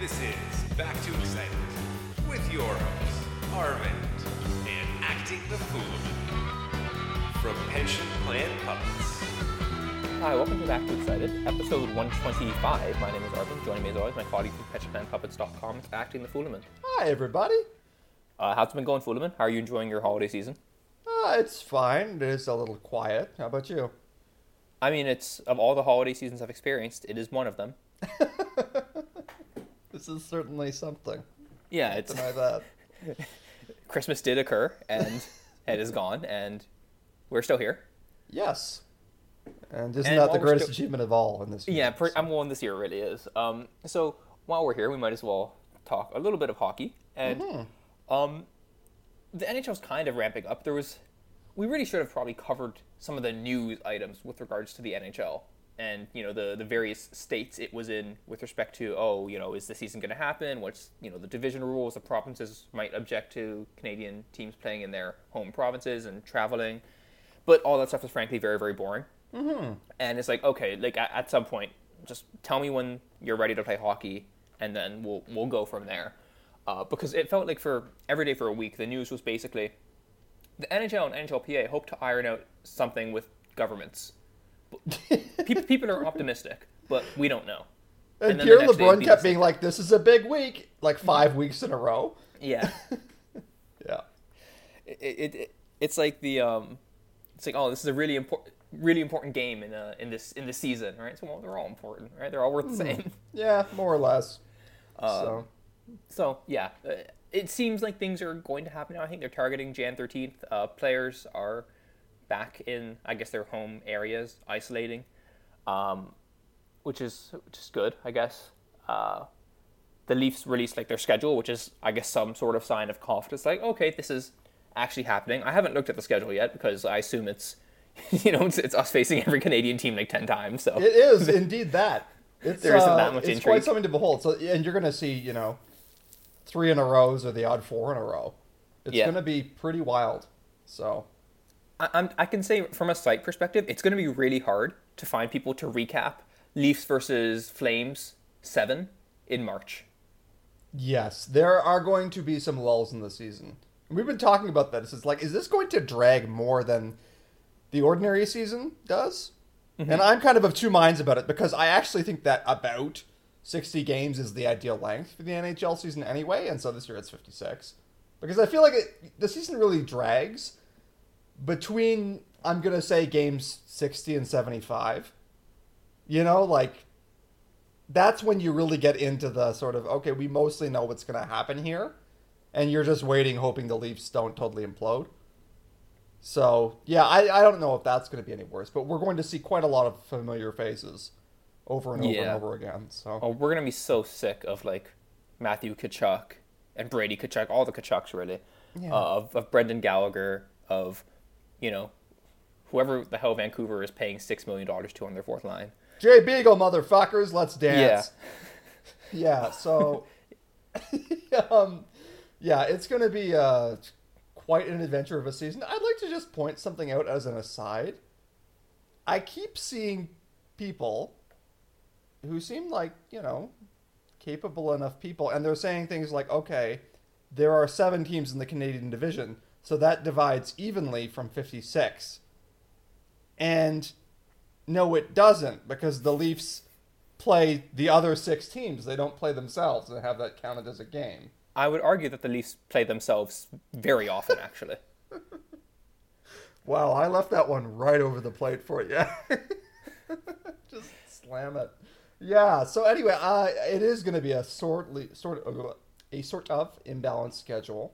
This is Back to Excitement with your hosts, Arvind and Acting the Foolman from Pension Plan Puppets. Hi, welcome to Back to Excited, episode 125. My name is Arvind. Joining me as always, my colleague from PensionPlanPuppets.com, it's Acting the Foolman. Hi, everybody. How's it been going, Foolman? How are you enjoying your holiday season? It's fine. It is a little quiet. How about you? I mean, it's of all the holiday seasons I've experienced, it is one of them. This is certainly something. Yeah, it's deny that. Christmas did occur, and it is gone, and we're still here. Yes, and isn't that the greatest achievement of all in this year? Yeah, I'm willing this year really is. So while we're here, we might as well talk a little bit of hockey, and the NHL's kind of ramping up. We really should have probably covered some of the news items with regards to the NHL. And, you know, the various states it was in with respect to, is the season going to happen? What's, the division rules, the provinces might object to Canadian teams playing in their home provinces and traveling. But all that stuff is, frankly, very, very boring. Mm-hmm. And it's like, okay, like at some point, just tell me when you're ready to play hockey, and then we'll go from there. Because it felt like every day for a week, the news was basically, the NHL and NHLPA hope to iron out something with governments. People are optimistic, but we don't know. And Pierre LeBrun kept being like, this is a big week, like 5 weeks in a row. Yeah. Yeah. It's like this is a really important game in this season, right? So, well, they're all important, right? They're all worth the same. Yeah, more or less. So, yeah. It seems like things are going to happen now. I think they're targeting Jan 13th. Players are back in, I guess, their home areas, isolating, which is good, I guess. The Leafs released their schedule, which is, I guess, some sort of sign of confidence. It's like, okay, this is actually happening. I haven't looked at the schedule yet because I assume it's, it's us facing every Canadian team 10 times. So it is indeed that. There isn't that much intrigue. It's quite something to behold. So, and you're going to see, 3 in a row or the odd 4 in a row. It's going to be pretty wild. So. I can say from a site perspective, it's going to be really hard to find people to recap Leafs versus Flames 7 in March. Yes, there are going to be some lulls in the season. And we've been talking about that. It's is this going to drag more than the ordinary season does? Mm-hmm. And I'm kind of two minds about it because I actually think that about 60 games is the ideal length for the NHL season anyway. And so this year it's 56. Because I feel like the season really drags between, I'm going to say, games 60 and 75, that's when you really get into the sort of, okay, we mostly know what's going to happen here, and you're just waiting, hoping the Leafs don't totally implode. So, yeah, I don't know if that's going to be any worse, but we're going to see quite a lot of familiar faces over and over and over again. So. Oh, we're going to be so sick of, Matthew Tkachuk and Brady Tkachuk, all the Tkachuks, really, of Brendan Gallagher, of... whoever the hell Vancouver is paying $6 million to on their fourth line. Jay Beagle, motherfuckers, let's dance. Yeah, so... it's going to be quite an adventure of a season. I'd like to just point something out as an aside. I keep seeing people who seem capable enough people, and they're saying things like, okay, there are 7 teams in the Canadian division, so that divides evenly from 56. And no, it doesn't, because the Leafs play the other 6 teams. They don't play themselves and have that counted as a game. I would argue that the Leafs play themselves very often, actually. Wow, I left that one right over the plate for you. Just slam it. Yeah, so anyway, it is going to be a sort of imbalanced schedule.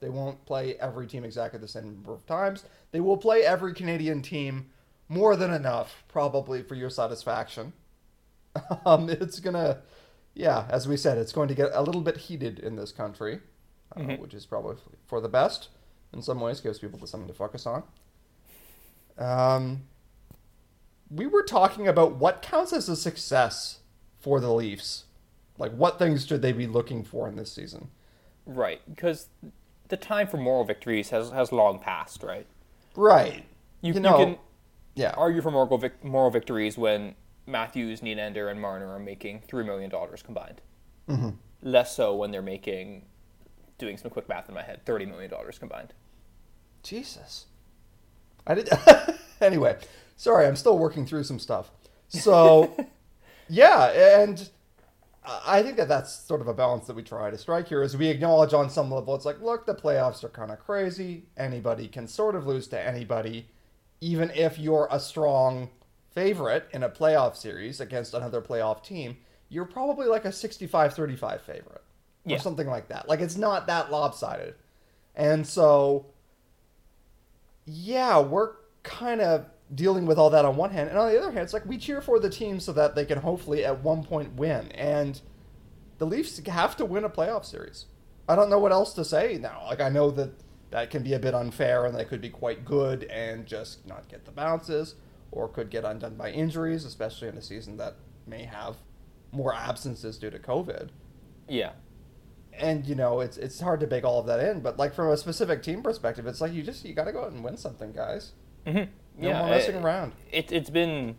They won't play every team exactly the same number of times. They will play every Canadian team more than enough, probably, for your satisfaction. It's going to, as we said, it's going to get a little bit heated in this country, which is probably for the best. In some ways, gives people something to focus on. We were talking about what counts as a success for the Leafs. What things should they be looking for in this season? Right, because... the time for moral victories has long passed, right? Right. You can argue for moral victories when Matthews, Nylander, and Marner are making $3 million combined. Mm-hmm. Less so when they're making, doing some quick math in my head, $30 million combined. Jesus. I did. Anyway, sorry, I'm still working through some stuff. So, yeah, and I think that that's sort of a balance that we try to strike here, is we acknowledge on some level, it's like, look, the playoffs are kind of crazy. Anybody can sort of lose to anybody, even if you're a strong favorite in a playoff series against another playoff team. You're probably like a 65-35 favorite or something like that. Like, it's not that lopsided. And so, yeah, we're kind of dealing with all that on one hand. And on the other hand, it's like we cheer for the team so that they can hopefully at one point win. And the Leafs have to win a playoff series. I don't know what else to say now. Like, I know that that can be a bit unfair and they could be quite good and just not get the bounces, or could get undone by injuries, especially in a season that may have more absences due to COVID. Yeah. And, you know, it's hard to bake all of that in, but, like, from a specific team perspective, it's like you got to go out and win something, guys. Mm-hmm. No more messing around. It's been,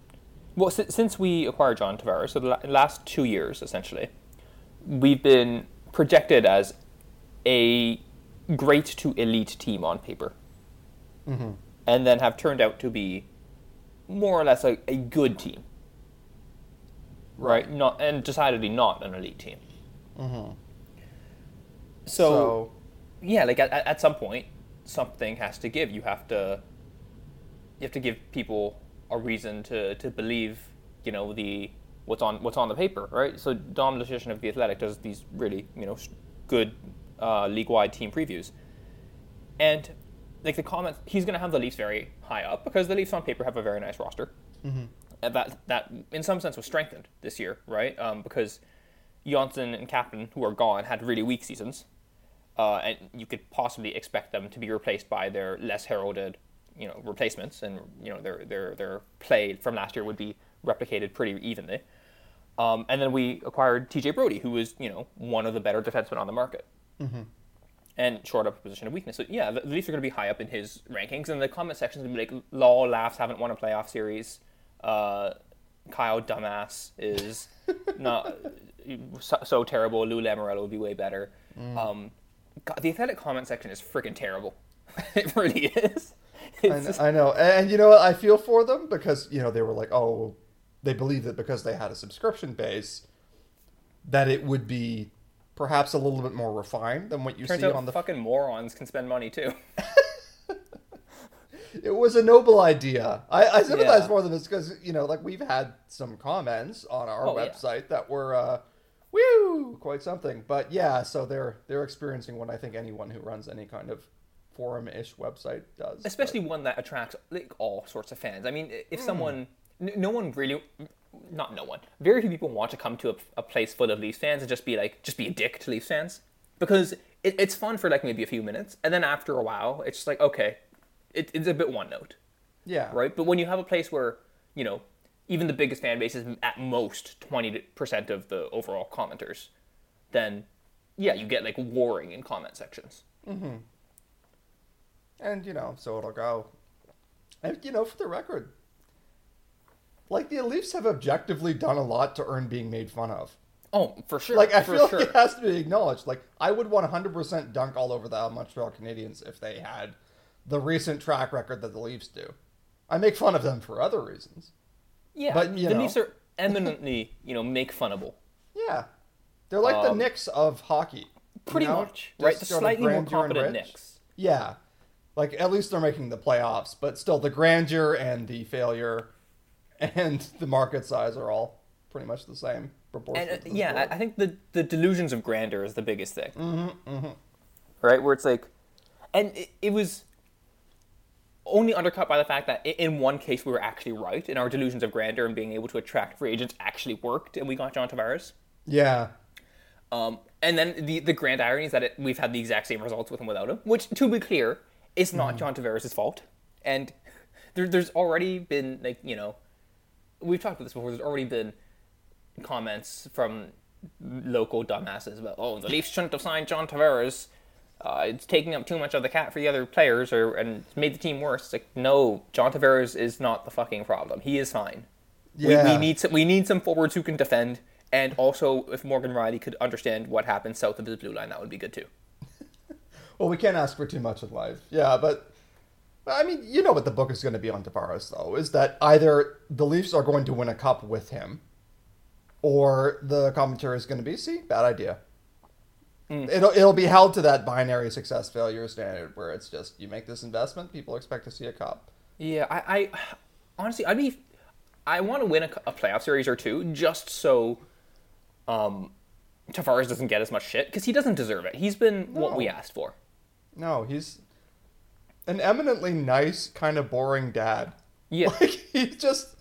well, since we acquired John Tavares, so the last 2 years, essentially, we've been projected as a great to elite team on paper. Mm-hmm. And then have turned out to be more or less a good team. Right, not, and decidedly not an elite team. Mm-hmm. So, yeah, like at some point, something has to give. You have to give people a reason to believe, you know, what's on the paper, right? So Dom Lucian of The Athletic does these really, you know, good league-wide team previews, and like the comments, he's going to have the Leafs very high up because the Leafs on paper have a very nice roster. Mm-hmm. And that in some sense was strengthened this year, right? Because Johnson and Kapanen, who are gone, had really weak seasons, and you could possibly expect them to be replaced by their less heralded, you know, replacements, and you know their play from last year would be replicated pretty evenly. And then we acquired TJ Brody, who was, you know, one of the better defensemen on the market, mm-hmm. and shored up a position of weakness. So yeah, the Leafs are going to be high up in his rankings, and the comment section's going to be like, "Lol, laughs, haven't won a playoff series." Kyle Dubas is not so terrible. Lou Lamoriello would be way better. God, the Athletic comment section is freaking terrible. It really is. I know. And you know what? I feel for them because, you know, they were like, oh, they believed that because they had a subscription base that it would be perhaps a little bit more refined than what you see on the... fucking morons can spend money too. It was a noble idea. I sympathize more than this because, you know, like we've had some comments on our website that were, quite something. But yeah, so they're experiencing what I think anyone who runs any kind of forum-ish website does. Especially one that attracts like all sorts of fans. I mean, if someone, very few people want to come to a place full of Leafs fans and just be a dick to Leafs fans. Because it's fun for like maybe a few minutes. And then after a while, it's just like, okay. It's a bit one note. Yeah. Right? But when you have a place where, you know, even the biggest fan base is at most 20% of the overall commenters, then, yeah, you get, like, warring in comment sections. Mm-hmm. And, you know, so it'll go. And, you know, for the record, like, the Leafs have objectively done a lot to earn being made fun of. Oh, for sure. Like, I feel like it has to be acknowledged. Like, I would 100% dunk all over the Montreal Canadiens if they had the recent track record that the Leafs do. I make fun of them for other reasons. Yeah, but the Leafs are eminently, you know, make funnable. Yeah, they're like the Knicks of hockey, pretty much. Right, the slightly more competent Knicks. Yeah, like at least they're making the playoffs, but still the grandeur and the failure and the market size are all pretty much the same proportion. And, yeah, I think the delusions of grandeur is the biggest thing. Mm-hmm, mm-hmm. Right, where it's like, and it was only undercut by the fact that in one case we were actually right, and our delusions of grandeur and being able to attract free agents actually worked, and we got John Tavares. Yeah. And then the grand irony is that we've had the exact same results with and without him, which, to be clear, is not John Tavares' fault. And there's already been, like, you know, we've talked about this before, there's already been comments from local dumbasses about, oh, the Leafs shouldn't have signed John Tavares. It's taking up too much of the cat for the other players, and it's made the team worse. It's like, no, John Tavares is not the fucking problem. He is fine. Yeah. We need some forwards who can defend, and also if Morgan Rielly could understand what happens south of the blue line, that would be good too. Well, we can't ask for too much of life. Yeah, but I mean, you know what the book is going to be on Tavares, though, is that either the Leafs are going to win a cup with him, or the commentary is going to be, see, bad idea. Mm. It'll be held to that binary success failure standard where it's just, you make this investment, people expect to see a cup. Yeah, I honestly, I want to win a playoff series or two just so Tavares doesn't get as much shit, because he doesn't deserve it. He's been what we asked for. No, he's an eminently nice, kind of boring dad. Yeah. Like, he's just...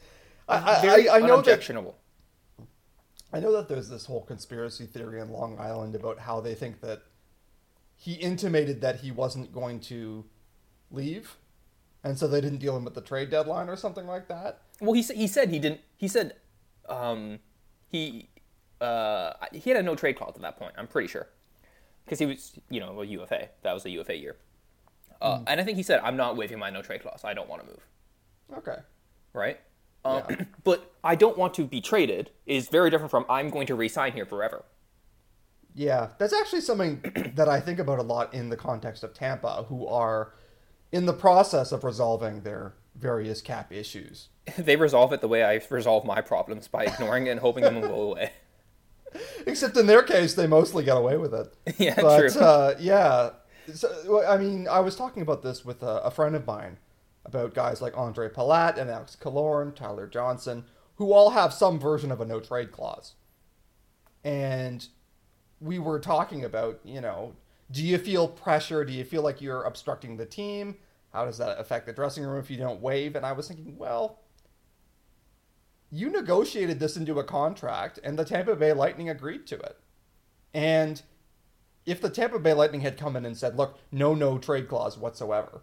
I know unobjectionable. I know that there's this whole conspiracy theory in Long Island about how they think that he intimated that he wasn't going to leave, and so they didn't deal him with the trade deadline or something like that. Well, he said he didn't... He said he had a no-trade clause at that point, I'm pretty sure. Because he was, a UFA. That was a UFA year. And I think he said, I'm not waiving my no-trade clause. I don't want to move. Okay. Right? Yeah. But I don't want to be traded is very different from I'm going to re-sign here forever. Yeah. That's actually something that I think about a lot in the context of Tampa, who are in the process of resolving their various cap issues. They resolve it the way I resolve my problems, by ignoring it and hoping them will go away. Except in their case, they mostly got away with it. Yeah, but, true. Yeah. So, I mean, I was talking about this with a friend of mine, about guys like Andre Palat and Alex Killorn, Tyler Johnson, who all have some version of a no-trade clause. And we were talking about, do you feel pressure? Do you feel like you're obstructing the team? How does that affect the dressing room if you don't waive? And I was thinking, well... you negotiated this into a contract, and the Tampa Bay Lightning agreed to it. And if the Tampa Bay Lightning had come in and said, look, no trade clause whatsoever,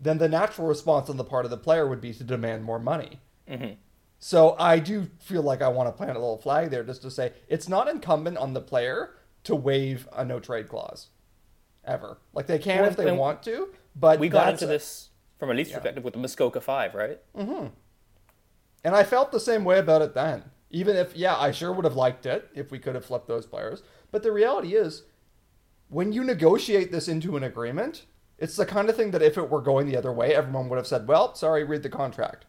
then the natural response on the part of the player would be to demand more money. Mm-hmm. So I do feel like I want to plant a little flag there just to say it's not incumbent on the player to waive a no trade clause ever. Like, they can if they want to, but we got into this from a Leafs perspective with the Muskoka 5, right? Mm-hmm. And I felt the same way about it then. Even if, I sure would have liked it if we could have flipped those players. But the reality is, when you negotiate this into an agreement, it's the kind of thing that if it were going the other way, everyone would have said, well, sorry, read the contract.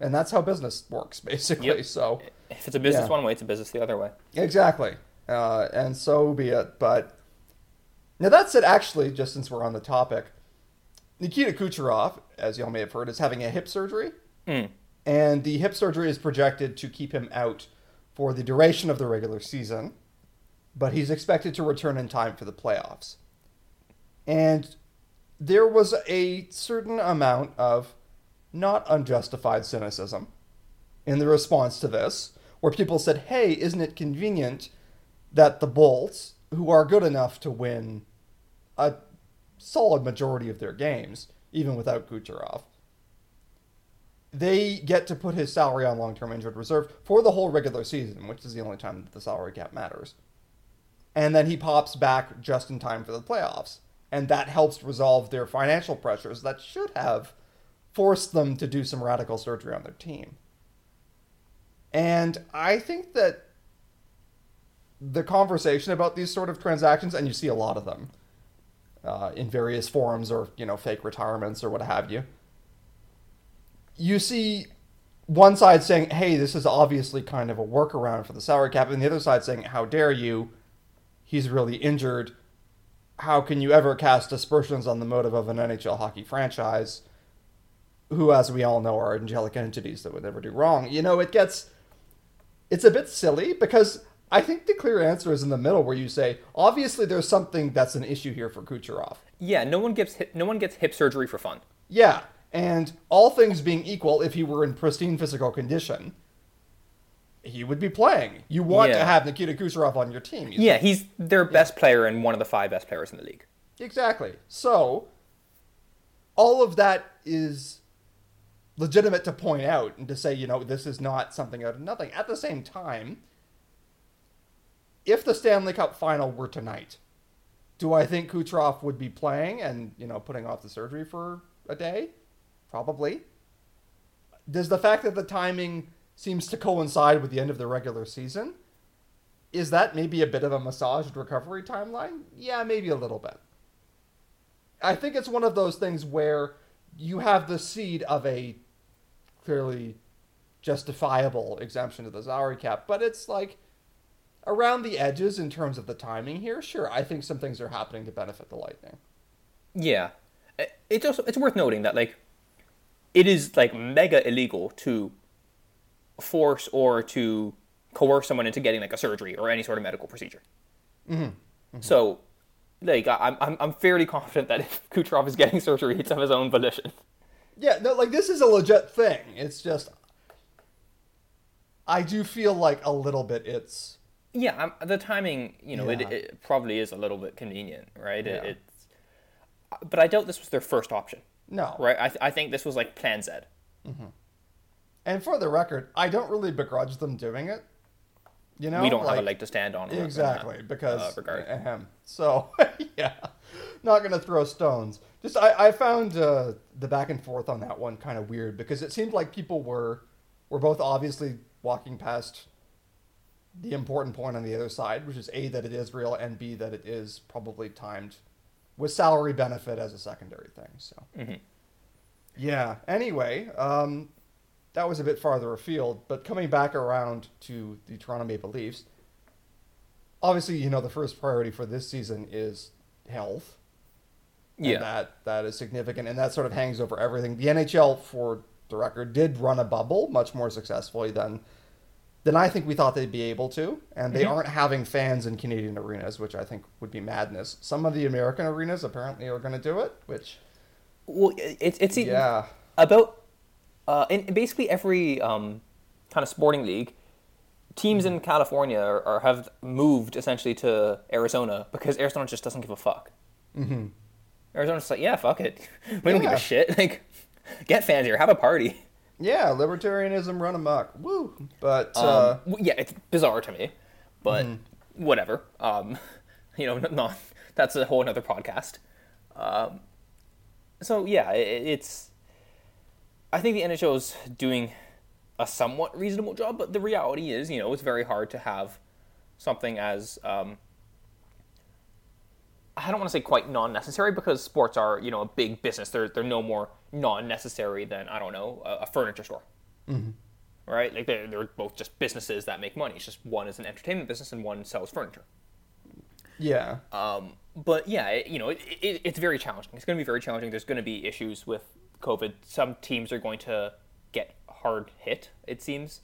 And that's how business works, basically. Yep. So, if it's a business one way, it's a business the other way. Exactly. And so be it. But now, that said, actually, just since we're on the topic, Nikita Kucherov, as y'all may have heard, is having a hip surgery. Mm. And the hip surgery is projected to keep him out for the duration of the regular season, but he's expected to return in time for the playoffs. And there was a certain amount of not unjustified cynicism in the response to this, where people said, hey, isn't it convenient that the Bolts, who are good enough to win a solid majority of their games, even without Kucherov, they get to put his salary on long-term injured reserve for the whole regular season, which is the only time that the salary cap matters. And then he pops back just in time for the playoffs. And that helps resolve their financial pressures that should have forced them to do some radical surgery on their team. And I think that the conversation about these sort of transactions, and you see a lot of them in various forums or, fake retirements or what have you, you see one side saying, hey, this is obviously kind of a workaround for the salary cap, and the other side saying, how dare you? He's really injured. How can you ever cast aspersions on the motive of an NHL hockey franchise, who, as we all know, are angelic entities that would never do wrong? It's a bit silly, because I think the clear answer is in the middle, where you say, obviously there's something that's an issue here for Kucherov. Yeah, no one gets hip surgery for fun. Yeah. And all things being equal, if he were in pristine physical condition, he would be playing. You want to have Nikita Kucherov on your team. He's their best player and one of the 5 best players in the league. Exactly. So, all of that is legitimate to point out and to say, this is not something out of nothing. At the same time, if the Stanley Cup final were tonight, do I think Kucherov would be playing and, putting off the surgery for a day? Probably. Does the fact that the timing seems to coincide with the end of the regular season. Is that maybe a bit of a massaged recovery timeline? Yeah, maybe a little bit. I think it's one of those things where you have the seed of a clearly justifiable exemption to the salary cap, but it's like around the edges in terms of the timing here. Sure, I think some things are happening to benefit the Lightning. Yeah. It's also, it's worth noting that, like, it is, like, mega illegal to force or to coerce someone into getting, like, a surgery or any sort of medical procedure. Mm-hmm. Mm-hmm. So, like, I'm fairly confident that if Kucherov is getting surgery, it's of his own volition. Yeah, no, like, this is a legit thing. It's just, I do feel like a little bit it's... Yeah, the timing, you know, yeah. it probably is a little bit convenient, right? Yeah. But I doubt this was their first option. No. Right? I think this was like Plan Z. Mm-hmm. And for the record, I don't really begrudge them doing it. You know, we don't have a leg to stand on. Exactly, because so yeah, not going to throw stones. Just I found the back and forth on that one kind of weird because it seemed like people were both obviously walking past the important point on the other side, which is A, that it is real, and B, that it is probably timed with salary benefit as a secondary thing. So, mm-hmm. Yeah. Anyway, that was a bit farther afield, but coming back around to the Toronto Maple Leafs, obviously, you know, the first priority for this season is health. Yeah. And that is significant, and that sort of hangs over everything. The NHL, for the record, did run a bubble much more successfully than I think we thought they'd be able to, and they mm-hmm. aren't having fans in Canadian arenas, which I think would be madness. Some of the American arenas apparently are going to do it, which... Well, it's yeah. about... in basically every kind of sporting league, teams mm-hmm. in California have moved essentially to Arizona because Arizona just doesn't give a fuck. Mm-hmm. Arizona's just like, yeah, fuck it. We don't give a shit. Like, get fans here. Have a party. Yeah, libertarianism run amok. Woo! But yeah, it's bizarre to me, but whatever. You know, not that's a whole another podcast. So yeah, it's. I think the NHL is doing a somewhat reasonable job, but the reality is, you know, it's very hard to have something as I don't want to say quite non-necessary because sports are, you know, a big business. They're no more non-necessary than, I don't know, a furniture store, mm-hmm. right? Like they're both just businesses that make money. It's just one is an entertainment business and one sells furniture. Yeah. But yeah, it's very challenging. It's going to be very challenging. There's going to be issues with COVID. Some teams are going to get hard hit, it seems,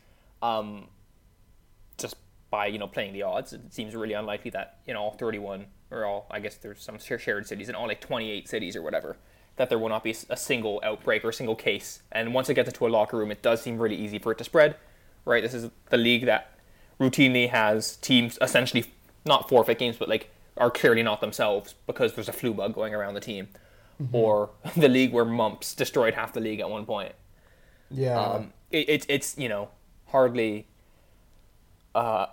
just by, you know, playing the odds. It seems really unlikely that, you know, all 31 or all, I guess there's some shared cities and all like 28 cities or whatever, that there will not be a single outbreak or a single case. And once it gets into a locker room, it does seem really easy for it to spread, right? This is the league that routinely has teams essentially not forfeit games, but like are clearly not themselves because there's a flu bug going around the team. Mm-hmm. Or the league where mumps destroyed half the league at one point. Yeah. It's you know, hardly a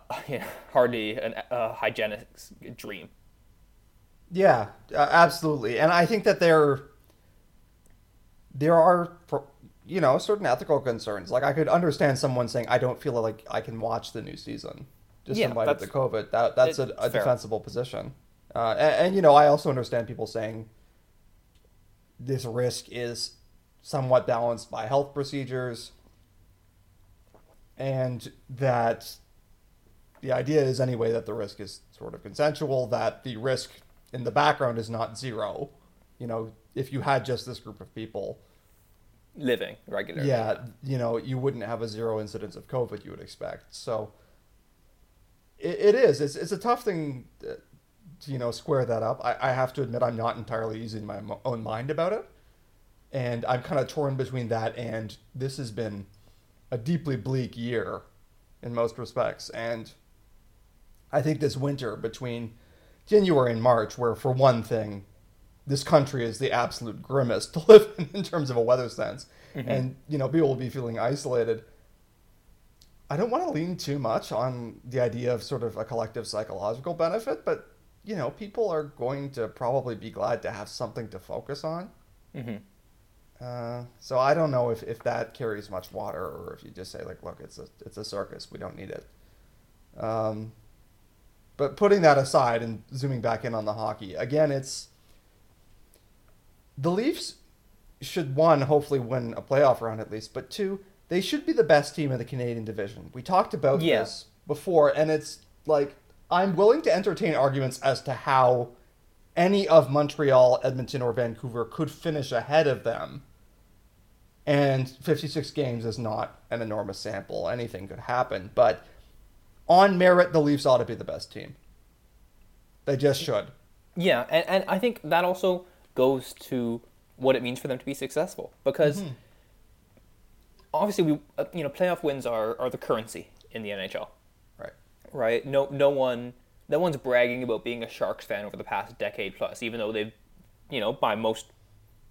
hygienic's dream. Yeah, absolutely. And I think that there are, you know, certain ethical concerns. Like, I could understand someone saying, I don't feel like I can watch the new season just in light of the COVID. That's a defensible position. And, you know, I also understand people saying, this risk is somewhat balanced by health procedures, and that the idea is anyway that the risk is sort of consensual, that the risk in the background is not zero. You know, if you had just this group of people living regularly, yeah, you know, you wouldn't have a zero incidence of COVID you would expect. So it's a tough thing to, you know, square that up. I have to admit I'm not entirely easy in my own mind about it. And I'm kind of torn between that and this has been a deeply bleak year in most respects. And I think this winter between January and March, where for one thing, this country is the absolute grimace to live in terms of a weather sense. Mm-hmm. And, you know, people will be feeling isolated. I don't want to lean too much on the idea of sort of a collective psychological benefit, but you know, people are going to probably be glad to have something to focus on. Mm-hmm. So I don't know if that carries much water, or if you just say, like, look, it's a circus. We don't need it. But putting that aside and zooming back in on the hockey, again, it's the Leafs should, one, hopefully win a playoff round at least, but two, they should be the best team in the Canadian division. We talked about this before, and it's like, I'm willing to entertain arguments as to how any of Montreal, Edmonton, or Vancouver could finish ahead of them. And 56 games is not an enormous sample. Anything could happen. But on merit, the Leafs ought to be the best team. They just should. Yeah, and I think that also goes to what it means for them to be successful. Because obviously, playoff wins are the currency in the NHL. Right? No one's bragging about being a Sharks fan over the past decade plus, even though they've, by most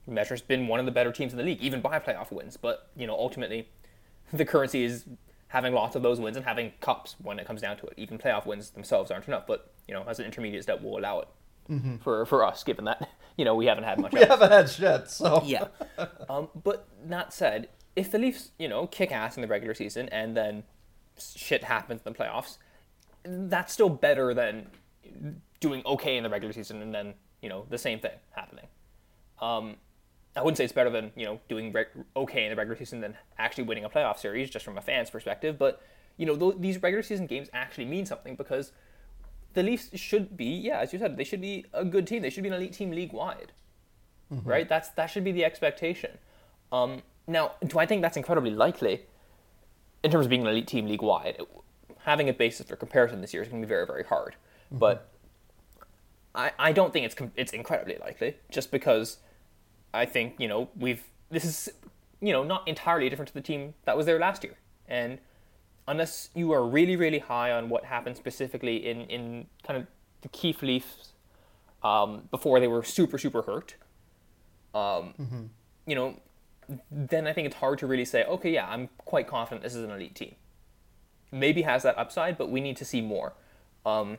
measures, been one of the better teams in the league, even by playoff wins. But, ultimately, the currency is having lots of those wins and having cups when it comes down to it. Even playoff wins themselves aren't enough, but, as an intermediate step, we'll allow it for us, given that, we haven't had much. Haven't had shit, so. Yeah. But that said, if the Leafs, kick ass in the regular season and then shit happens in the playoffs, that's still better than doing okay in the regular season and then, the same thing happening. I wouldn't say it's better than, doing okay in the regular season than actually winning a playoff series, just from a fan's perspective. But, these regular season games actually mean something, because the Leafs should be, as you said, they should be a good team. They should be an elite team league-wide, right? That should be the expectation. Now, do I think that's incredibly likely in terms of being an elite team league-wide? Having a basis for comparison this year is going to be very, very hard. But I don't think it's incredibly likely, just because I think, this is, not entirely different to the team that was there last year. And unless you are really, really high on what happened specifically in kind of the Keith Leafs before they were super, super hurt, then I think it's hard to really say, okay, yeah, I'm quite confident this is an elite team. Maybe has that upside, but we need to see more. But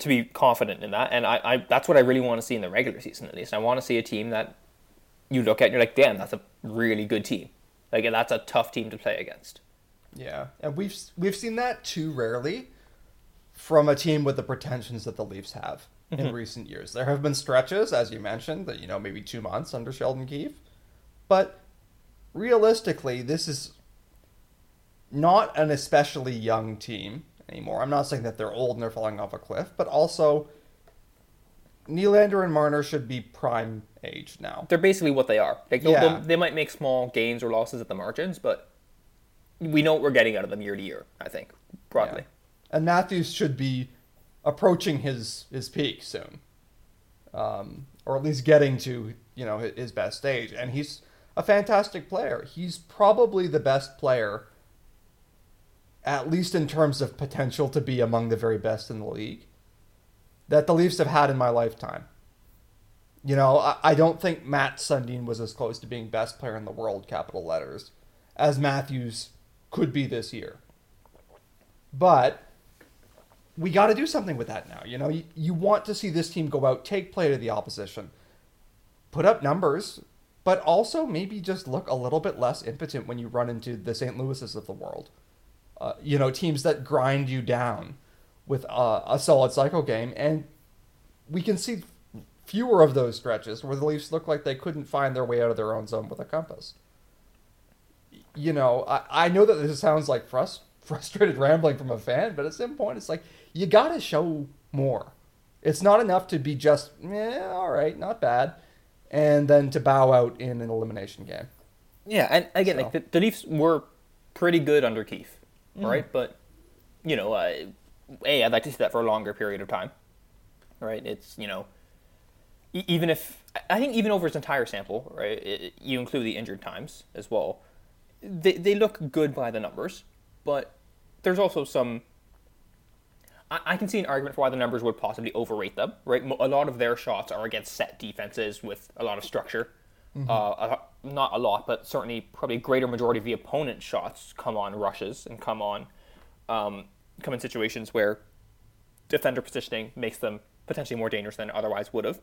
to be confident in that, and I that's what I really want to see in the regular season, at least. I want to see a team that you look at and you're like, damn, that's a really good team. Like, that's a tough team to play against. Yeah, and we've seen that too rarely from a team with the pretensions that the Leafs have in recent years. There have been stretches, as you mentioned, that, maybe 2 months under Sheldon Keefe. But realistically, this is not an especially young team anymore. I'm not saying that they're old and they're falling off a cliff, but also Nylander and Marner should be prime age now. They're basically what they are. Like, they might make small gains or losses at the margins, but we know what we're getting out of them year to year, I think, broadly. Yeah. And Matthews should be approaching his peak soon, or at least getting to, his best stage. And he's a fantastic player. He's probably the best player, at least in terms of potential to be among the very best in the league, that the Leafs have had in my lifetime. I don't think Matt Sundin was as close to being best player in the world, capital letters, as Matthews could be this year. But we got to do something with that now. You want to see this team go out, take play to the opposition, put up numbers, but also maybe just look a little bit less impotent when you run into the St. Louises of the world. Teams that grind you down with a solid cycle game. And we can see fewer of those stretches where the Leafs look like they couldn't find their way out of their own zone with a compass. I know that this sounds like frustrated rambling from a fan, but at some point it's like, you got to show more. It's not enough to be just, all right, not bad, and then to bow out in an elimination game. Yeah, and again, so, like the Leafs were pretty good under Keefe. Right, but I'd like to see that for a longer period of time. Right, it's even if I think even over its entire sample, right, you include the injured times as well. They look good by the numbers, but there's also some. I can see an argument for why the numbers would possibly overrate them. Right, a lot of their shots are against set defenses with a lot of structure. Not a lot, but certainly probably a greater majority of the opponent's shots come on rushes and come in situations where defender positioning makes them potentially more dangerous than otherwise would have.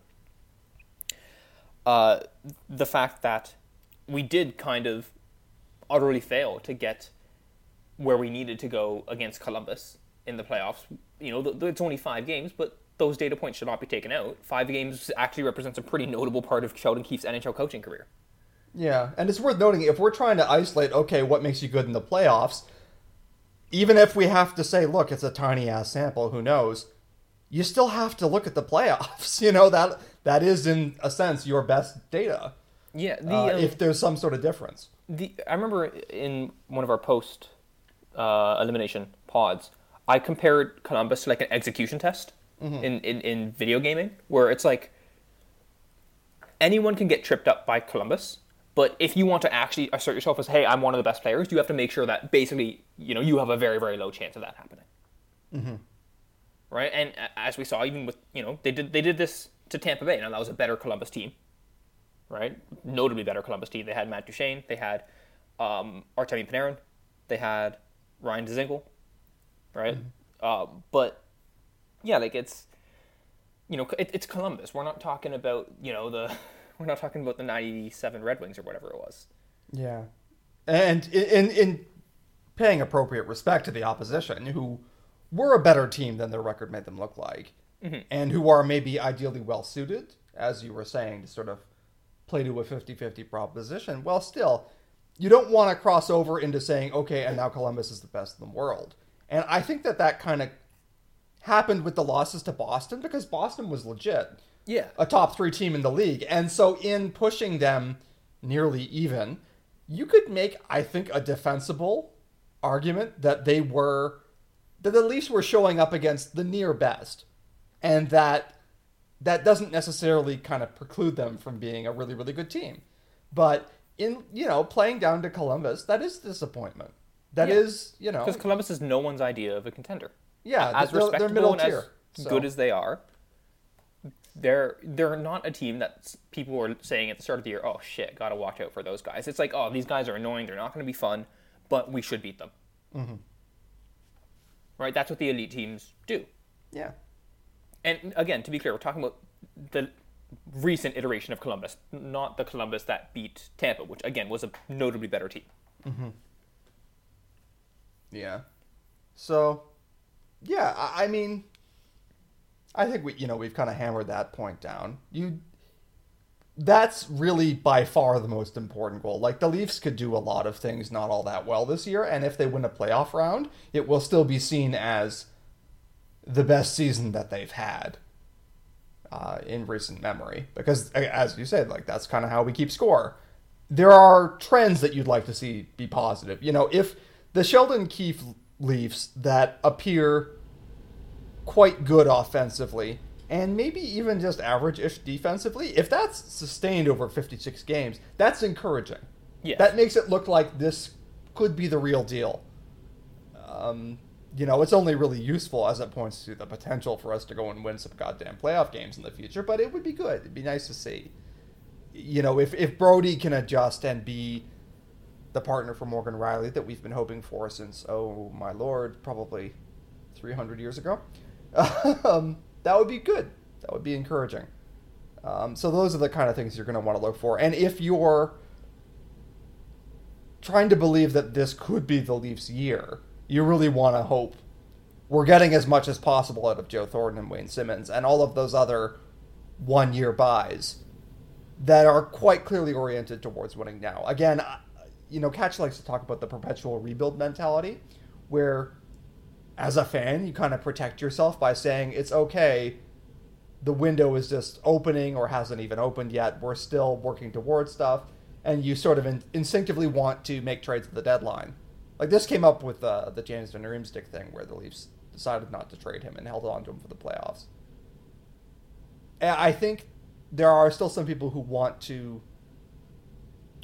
the fact that we did kind of utterly fail to get where we needed to go against Columbus in the playoffs. You know, it's only 5 games, but those data points should not be taken out. 5 games actually represents a pretty notable part of Sheldon Keefe's NHL coaching career. Yeah, and it's worth noting, if we're trying to isolate, okay, what makes you good in the playoffs, even if we have to say, look, it's a tiny-ass sample, who knows, you still have to look at the playoffs. You know, that is, in a sense, your best data. Yeah, if there's some sort of difference. I remember in one of our post-elimination pods, I compared Columbus to like an execution test in video gaming, where it's like anyone can get tripped up by Columbus, but if you want to actually assert yourself as, hey, I'm one of the best players, you have to make sure that basically, you know, you have a very, very low chance of that happening. Mm-hmm. Right? And as we saw, even with, you know, they did this to Tampa Bay. Now, that was a better Columbus team, right? Notably better Columbus team. They had Matt Duchene. They had Artemi Panarin. They had Ryan Dzingel, right? Mm-hmm. But, yeah, like, it's, you know, it's Columbus. We're not talking about, you know, we're not talking about the 97 Red Wings or whatever it was. Yeah. And in paying appropriate respect to the opposition, who were a better team than their record made them look like, mm-hmm. and who are maybe ideally well-suited, as you were saying, to sort of play to a 50-50 proposition, well, still, you don't want to cross over into saying, okay, and now Columbus is the best in the world. And I think that kind of happened with the losses to Boston, because Boston was legit. Yeah. A top 3 team in the league. And so in pushing them nearly even, you could make, I think, a defensible argument that that the Leafs were showing up against the near best. And that doesn't necessarily kind of preclude them from being a really, really good team. But in, you know, playing down to Columbus, that is disappointment. That is, you know, because Columbus is no one's idea of a contender. Yeah, as respectable, they're middle tier, as good as they are. They're not a team that people were saying at the start of the year, oh shit, gotta watch out for those guys. It's like, oh, these guys are annoying, they're not going to be fun, but we should beat them. Mm-hmm. Right, that's what the elite teams do. Yeah. And again, to be clear, we're talking about the recent iteration of Columbus, not the Columbus that beat Tampa, which again was a notably better team. Mm-hmm. Yeah. So, yeah, I mean, I think we've kind of hammered that point down. That's really by far the most important goal. Like, the Leafs could do a lot of things not all that well this year, and if they win a playoff round, it will still be seen as the best season that they've had in recent memory. Because, as you said, like, that's kind of how we keep score. There are trends that you'd like to see be positive. You know, if the Sheldon Keefe Leafs that appear quite good offensively and maybe even just average-ish defensively, if that's sustained over 56 games, that's encouraging. Yeah. That makes it look like this could be the real deal. You know, it's only really useful as it points to the potential for us to go and win some goddamn playoff games in the future, but it would be good. It'd be nice to see. You know, if Brody can adjust and be the partner for Morgan Rielly that we've been hoping for since, oh my lord, probably 300 years ago, that would be good. That would be encouraging. So those are the kind of things you're going to want to look for. And if you're trying to believe that this could be the Leafs' year, you really want to hope we're getting as much as possible out of Joe Thornton and Wayne Simmonds and all of those other one-year buys that are quite clearly oriented towards winning now. Again, you know, Katch likes to talk about the perpetual rebuild mentality, where as a fan, you kind of protect yourself by saying, it's okay, the window is just opening or hasn't even opened yet, we're still working towards stuff, and you sort of instinctively want to make trades at the deadline. Like, this came up with the James Van Riemsdyk thing, where the Leafs decided not to trade him and held on to him for the playoffs. And I think there are still some people who want to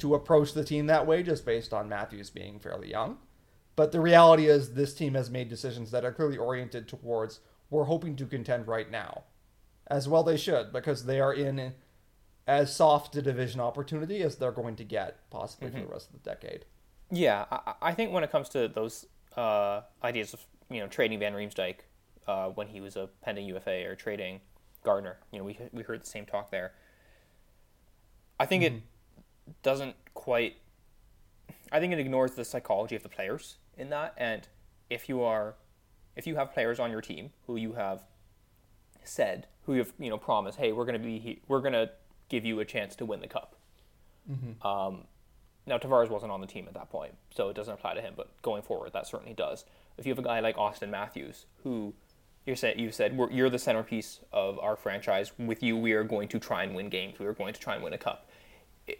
approach the team that way, just based on Matthews being fairly young. But the reality is, this team has made decisions that are clearly oriented towards, we're hoping to contend right now. As well they should, because they are in as soft a division opportunity as they're going to get, possibly for the rest of the decade. Yeah, I think when it comes to those ideas of, you know, trading Van Riemsdyk when he was a pending UFA, or trading Gardner, you know, we heard the same talk there. I think it doesn't quite... I think it ignores the psychology of the players in that. And if you have players on your team who you have said, who you've promised, hey, we're gonna give you a chance to win the cup. Mm-hmm. Now Tavares wasn't on the team at that point, so it doesn't apply to him. But going forward, that certainly does. If you have a guy like Auston Matthews, who you said you're the centerpiece of our franchise. With you, we are going to try and win games. We are going to try and win a cup.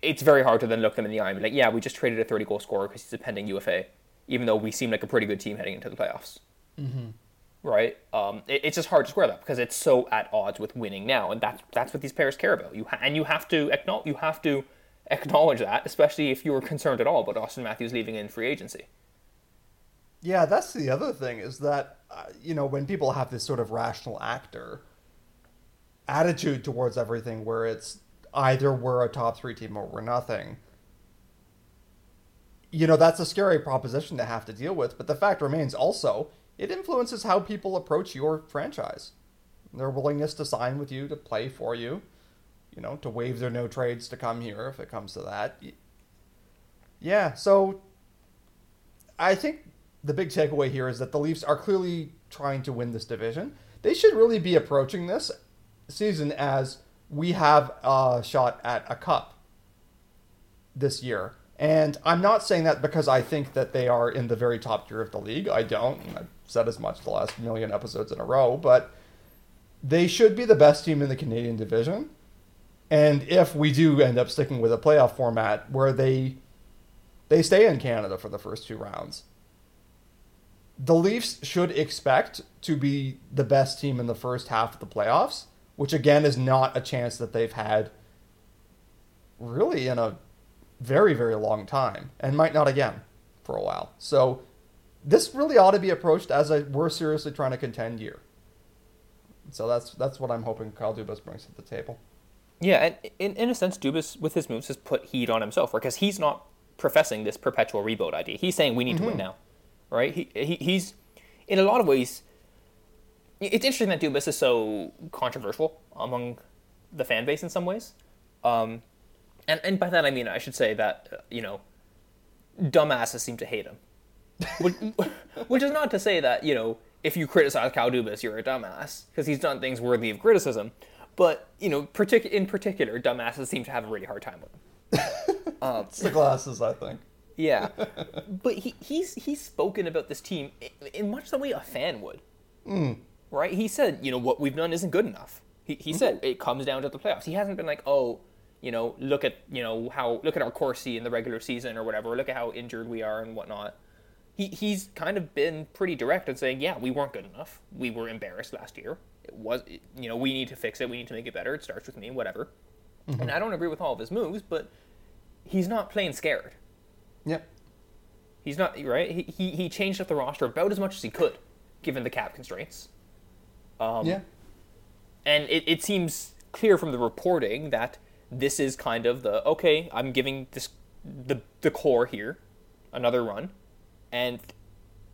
It's very hard to then look them in the eye and be like, yeah, we just traded a 30-goal scorer because he's a pending UFA, even though we seem like a pretty good team heading into the playoffs. Mm-hmm. Right? It's just hard to square that because it's so at odds with winning now, and that's what these players care about. You have to acknowledge that, especially if you were concerned at all about Auston Matthews leaving in free agency. Yeah, that's the other thing is that, when people have this sort of rational actor attitude towards everything where it's either we're a top three team or we're nothing, that's a scary proposition to have to deal with. But the fact remains also, it influences how people approach your franchise, their willingness to sign with you, to play for you, to waive their no trades to come here if it comes to that. Yeah, so I think the big takeaway here is that the Leafs are clearly trying to win this division. They should really be approaching this season as we have a shot at a cup this year. And I'm not saying that because I think that they are in the very top tier of the league. I don't. And I've said as much the last million episodes in a row. But they should be the best team in the Canadian division. And if we do end up sticking with a playoff format where they stay in Canada for the first two rounds, the Leafs should expect to be the best team in the first half of the playoffs, which again is not a chance that they've had really in a very, very long time and might not again for a while. So this really ought to be approached as we're seriously trying to contend year. So that's what I'm hoping Kyle Dubas brings to the table. Yeah, and in a sense, Dubas, with his moves, has put heat on himself, right? Because he's not professing this perpetual rebuild idea. He's saying we need to win now, right? He's, in a lot of ways, it's interesting that Dubas is so controversial among the fan base in some ways. And by that I mean, I should say that, dumbasses seem to hate him. Which is not to say that, if you criticize Kyle Dubas, you're a dumbass, because he's done things worthy of criticism. But, in particular, dumbasses seem to have a really hard time with them. It's the glasses, I think. Yeah. But he's spoken about this team in much the way a fan would. Mm. Right? He said, what we've done isn't good enough. He said it comes down to the playoffs. He hasn't been like, oh, look at our Corsi in the regular season or whatever. Look at how injured we are and whatnot. He's kind of been pretty direct in saying, yeah, we weren't good enough. We were embarrassed last year. It was, we need to fix it. We need to make it better. It starts with me, whatever. Mm-hmm. And I don't agree with all of his moves, but he's not plain scared. Yep. He's not, right? He changed up the roster about as much as he could, given the cap constraints. And it seems clear from the reporting that this is kind of the, okay, I'm giving this the core here another run, and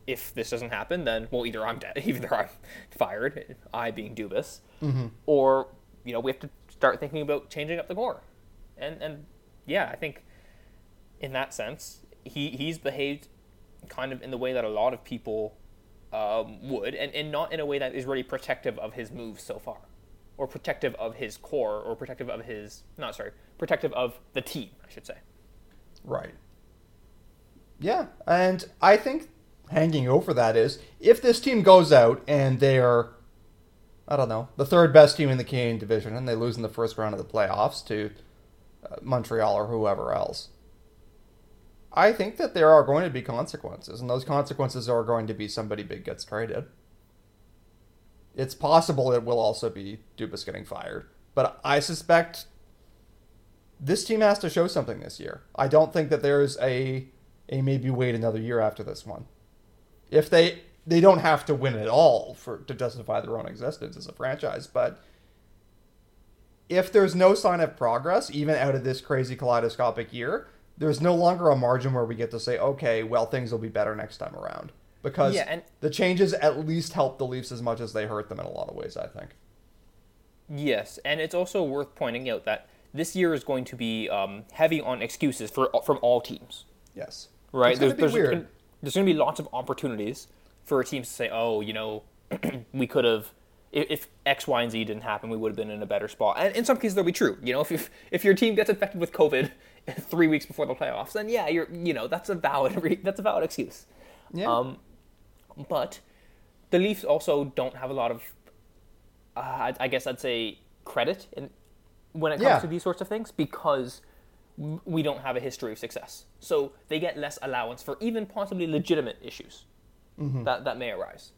if this doesn't happen, then, well, either I'm dead, either I'm fired, I being Dubas, or, we have to start thinking about changing up the core. And yeah, I think in that sense, he's behaved kind of in the way that a lot of people would, and not in a way that is really protective of his moves so far, or protective of his core, or protective of the team, I should say. Right. Yeah, and I think hanging over that is, if this team goes out and they are, I don't know, the third best team in the Canadian division and they lose in the first round of the playoffs to Montreal or whoever else, I think that there are going to be consequences, and those consequences are going to be somebody big gets traded. It's possible it will also be Dubas getting fired, but I suspect this team has to show something this year. I don't think that there's a maybe wait another year after this one. If they don't have to win at all to justify their own existence as a franchise, but if there's no sign of progress, even out of this crazy kaleidoscopic year, there's no longer a margin where we get to say, okay, well, things will be better next time around. Because the changes at least help the Leafs as much as they hurt them in a lot of ways, I think. Yes, and it's also worth pointing out that this year is going to be heavy on excuses from all teams. Yes. Right? There's going to be lots of opportunities for teams to say, oh, you know, we could have, if X, Y, and Z didn't happen, we would have been in a better spot. And in some cases, they'll be true. You know, if your team gets infected with COVID 3 weeks before the playoffs, then yeah, that's a valid excuse. Yeah. But the Leafs also don't have a lot of, I guess I'd say, credit in, when it comes to these sorts of things, because we don't have a history of success. So they get less allowance for even possibly legitimate issues that may arise.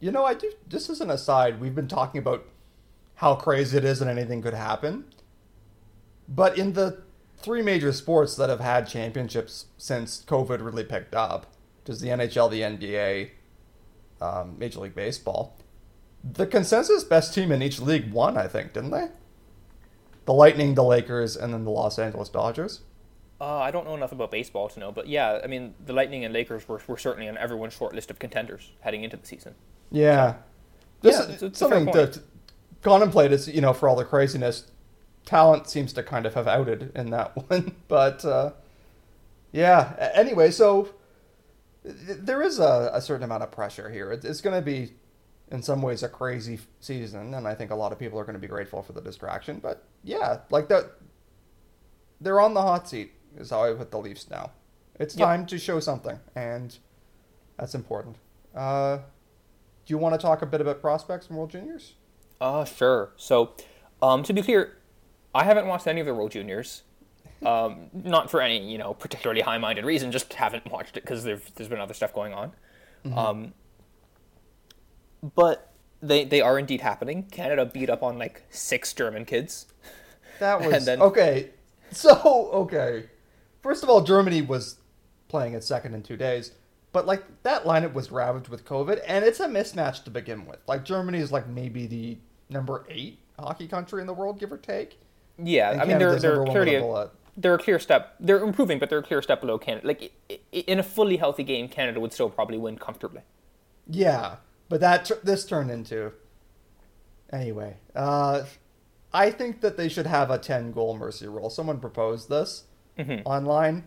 You know, just as an aside, we've been talking about how crazy it is and anything could happen. But in the three major sports that have had championships since COVID really picked up, which is the NHL, the NBA, Major League Baseball, the consensus best team in each league won, I think, didn't they? The Lightning, the Lakers, and then the Los Angeles Dodgers. I don't know enough about baseball to know, but yeah, I mean, the Lightning and Lakers were certainly on everyone's short list of contenders heading into the season. Yeah. So, it's something to contemplate is, you know, for all the craziness, talent seems to kind of have outed in that one. But, yeah. Anyway, so there is a certain amount of pressure here. It's going to be, in some ways, a crazy season, and I think a lot of people are going to be grateful for the distraction. But, yeah, like that, they're on the hot seat is how I put the Leafs now. It's time to show something, and that's important. Do you want to talk a bit about prospects in World Juniors? Sure. So, to be clear, I haven't watched any of the World Juniors. Not for any, you know, particularly high-minded reason, just haven't watched it because there's been other stuff going on. Mm-hmm. But they are indeed happening. Canada beat up on, like, 6 German kids. That was... okay. So, okay. First of all, Germany was playing its second in 2 days. But, like, that lineup was ravaged with COVID, and it's a mismatch to begin with. Like, Germany is, like, maybe the number 8 hockey country in the world, give or take. Yeah, and I mean, they're improving, but they're a clear step below Canada. Like, in a fully healthy game, Canada would still probably win comfortably. Yeah. But this turned into... Anyway, I think that they should have a 10-goal mercy rule. Someone proposed this online.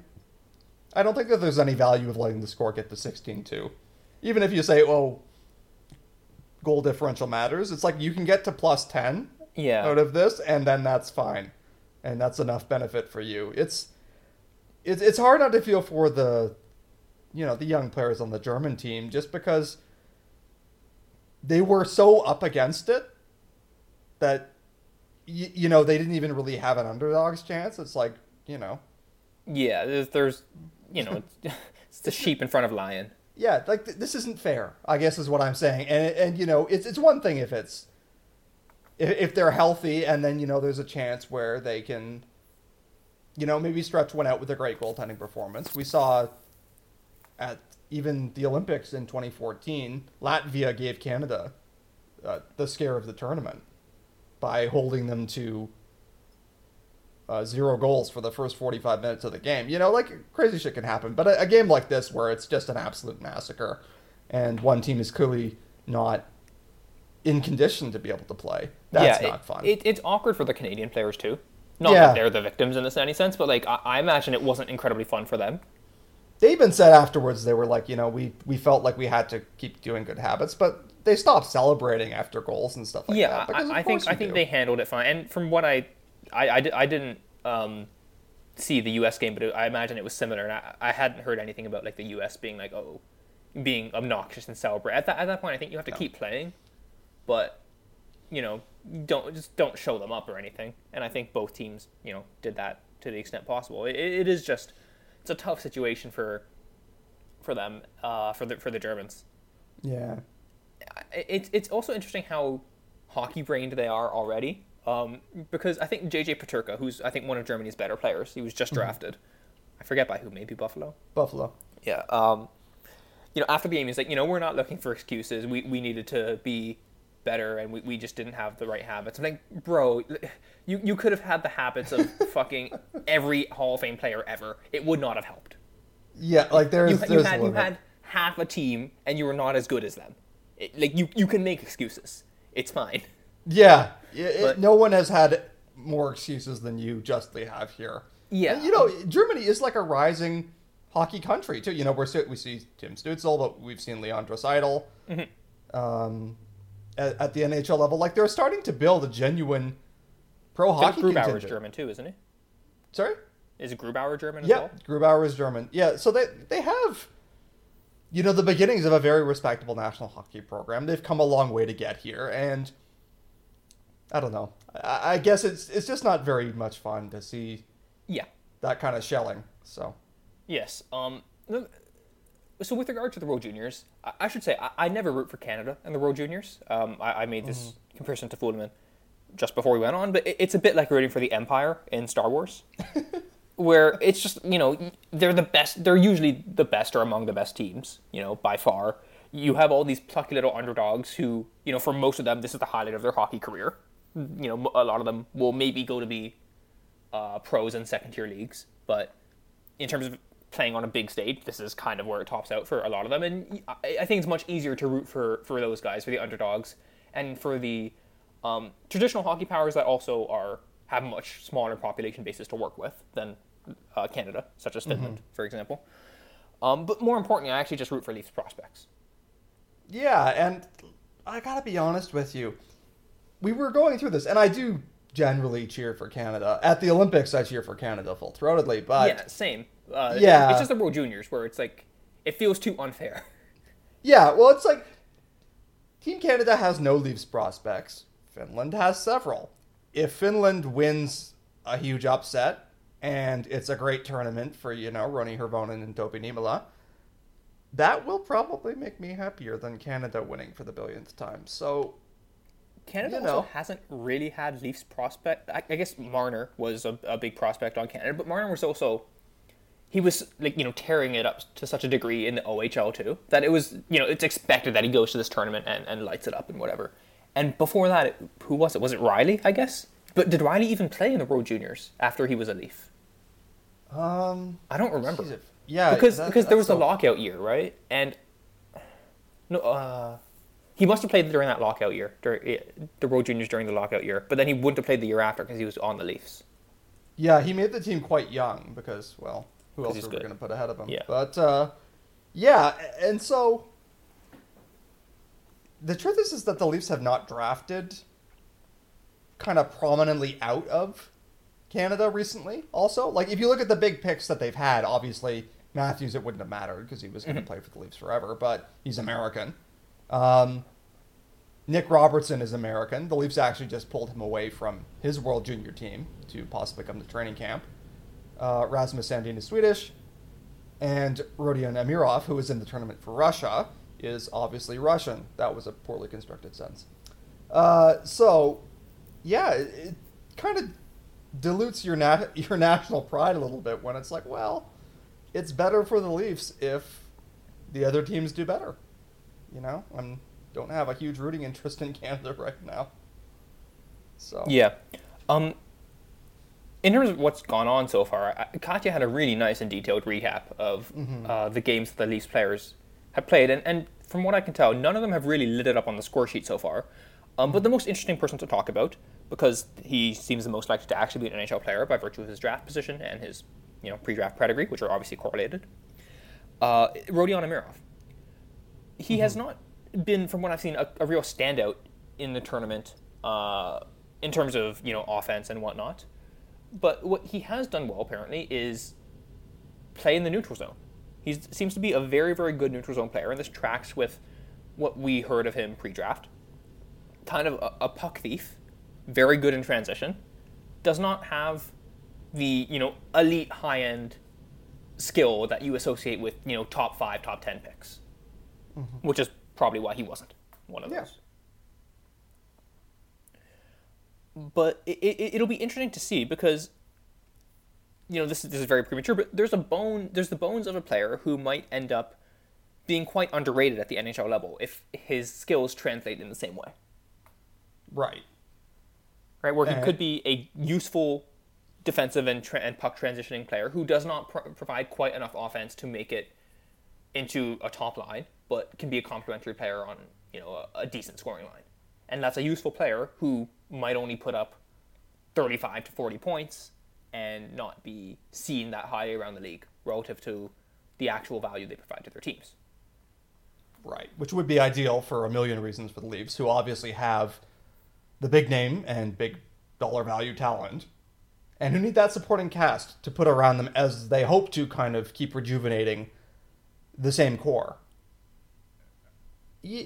I don't think that there's any value of letting the score get to 16-2. Even if you say, well, goal differential matters, it's like you can get to plus 10 out of this, and then that's fine. And that's enough benefit for you. It's hard not to feel for the, you know, the young players on the German team just because... They were so up against it that, you know, they didn't even really have an underdog's chance. It's like, you know. Yeah, there's you know, it's the sheep in front of lion. Yeah, like, this isn't fair, I guess is what I'm saying. And you know, it's one thing if it's, if they're healthy and then, you know, there's a chance where they can, you know, maybe stretch one out with a great goaltending performance. We saw at... Even the Olympics in 2014, Latvia gave Canada the scare of the tournament by holding them to 0 goals for the first 45 minutes of the game. You know, like, crazy shit can happen. But a game like this where it's just an absolute massacre and one team is clearly not in condition to be able to play, that's not fun. It's awkward for the Canadian players, too. Not that they're the victims in this any sense, but, like, I imagine it wasn't incredibly fun for them. They even said afterwards, they were like, you know, we felt like we had to keep doing good habits, but they stopped celebrating after goals and stuff like that. Yeah, I think they handled it fine. And from what I didn't see the U.S. game, but I imagine it was similar. And I hadn't heard anything about, like, the U.S. being like, oh, being obnoxious and celebrate. At that point, I think you have to keep playing, but, you know, don't show them up or anything. And I think both teams, you know, did that to the extent possible. It is just... It's a tough situation for them, for the Germans. Yeah, it's also interesting how hockey brained they are already. Because I think JJ Peterka, who's I think one of Germany's better players, he was just drafted. I forget by who, maybe Buffalo. Yeah. You know, after the game, he's like, you know, we're not looking for excuses. We needed to be better, and we just didn't have the right habits. I'm like, bro, you could have had the habits of fucking every Hall of Fame player ever. It would not have helped. Yeah, like you had half a team and you were not as good as them. Like you can make excuses. It's fine. Yeah, but no one has had more excuses than you justly have here. Yeah. And, you know, Germany is like a rising hockey country, too. You know, we see Tim Stützle, but we've seen Leandros Eidel at the NHL level. Like, they're starting to build a genuine pro hockey contingent. Grubauer is German, too, isn't he? Sorry? Is Grubauer German as well? Yeah, Grubauer is German. Yeah, so they have... You know, the beginnings of a very respectable national hockey program. They've come a long way to get here, and I don't know. I guess it's just not very much fun to see that kind of shelling. So yes. So with regard to the World Juniors, I should say I never root for Canada in the World Juniors. I made this comparison to Foolman just before we went on, but it's a bit like rooting for the Empire in Star Wars. Where it's just, you know, they're the best. They're usually the best or among the best teams, you know, by far. You have all these plucky little underdogs who, you know, for most of them, this is the highlight of their hockey career. You know, a lot of them will maybe go to be pros in second-tier leagues. But in terms of playing on a big stage, this is kind of where it tops out for a lot of them. And I think it's much easier to root for those guys, for the underdogs, and for the traditional hockey powers that also have much smaller population bases to work with than... Canada, such as Finland, for example. But more importantly, I actually just root for Leafs prospects. Yeah, and I gotta be honest with you. We were going through this, and I do generally cheer for Canada. At the Olympics, I cheer for Canada full-throatedly, but... Yeah, same. It's just the World Juniors, where it's like, it feels too unfair. Yeah, well, it's like, Team Canada has no Leafs prospects. Finland has several. If Finland wins a huge upset... and it's a great tournament for, you know, Roni Hirvonen and Topi Niemelä, that will probably make me happier than Canada winning for the billionth time. So, Canada also hasn't really had Leafs prospect. I guess Marner was a big prospect on Canada, but Marner was also, he was, like, you know, tearing it up to such a degree in the OHL too, that it was, you know, it's expected that he goes to this tournament and lights it up and whatever. And before that, who was it? Was it Rielly, I guess? But did Rielly even play in the World Juniors after he was a Leaf? I don't remember. Yeah, because there was the lockout year, right? And no, he must have played during that lockout year, during the World Juniors during the lockout year. But then he wouldn't have played the year after because he was on the Leafs. Yeah, he made the team quite young because, well, who else were we going to put ahead of him? Yeah. But yeah, and so the truth is that the Leafs have not drafted kind of prominently out of Canada recently also. Like, if you look at the big picks that they've had, obviously, Matthews, it wouldn't have mattered because he was going to play for the Leafs forever, but he's American. Nick Robertson is American. The Leafs actually just pulled him away from his World Junior team to possibly come to training camp. Rasmus Sandin is Swedish. And Rodion Amirov, who was in the tournament for Russia, is obviously Russian. That was a poorly constructed sentence. So, yeah, it kind of... dilutes your national pride a little bit when it's like, well, it's better for the Leafs if the other teams do better. You know, I don't have a huge rooting interest in Canada right now. So yeah, in terms of what's gone on so far, Katja had a really nice and detailed recap of the games that the Leafs players have played, and from what I can tell, none of them have really lit it up on the score sheet so far. But the most interesting person to talk about, because he seems the most likely to actually be an NHL player by virtue of his draft position and his, you know, pre-draft pedigree, which are obviously correlated, Rodion Amirov. He has not been, from what I've seen, a real standout in the tournament in terms of, you know, offense and whatnot. But what he has done well, apparently, is play in the neutral zone. He seems to be a very, very good neutral zone player, and this tracks with what we heard of him pre-draft. Kind of a puck thief, very good in transition, does not have the, you know, elite high-end skill that you associate with, you know, top 5, top 10 picks, which is probably why he wasn't one of those. But it'll be interesting to see because, you know, this is very premature, but there's the bones of a player who might end up being quite underrated at the NHL level if his skills translate in the same way. Right, where he could be a useful defensive and puck transitioning player who does not provide quite enough offense to make it into a top line, but can be a complementary player on, you know, a decent scoring line. And that's a useful player who might only put up 35 to 40 points and not be seen that high around the league relative to the actual value they provide to their teams. Right, which would be ideal for a million reasons for the Leafs, who obviously have the big name and big dollar value talent, and who need that supporting cast to put around them as they hope to kind of keep rejuvenating the same core.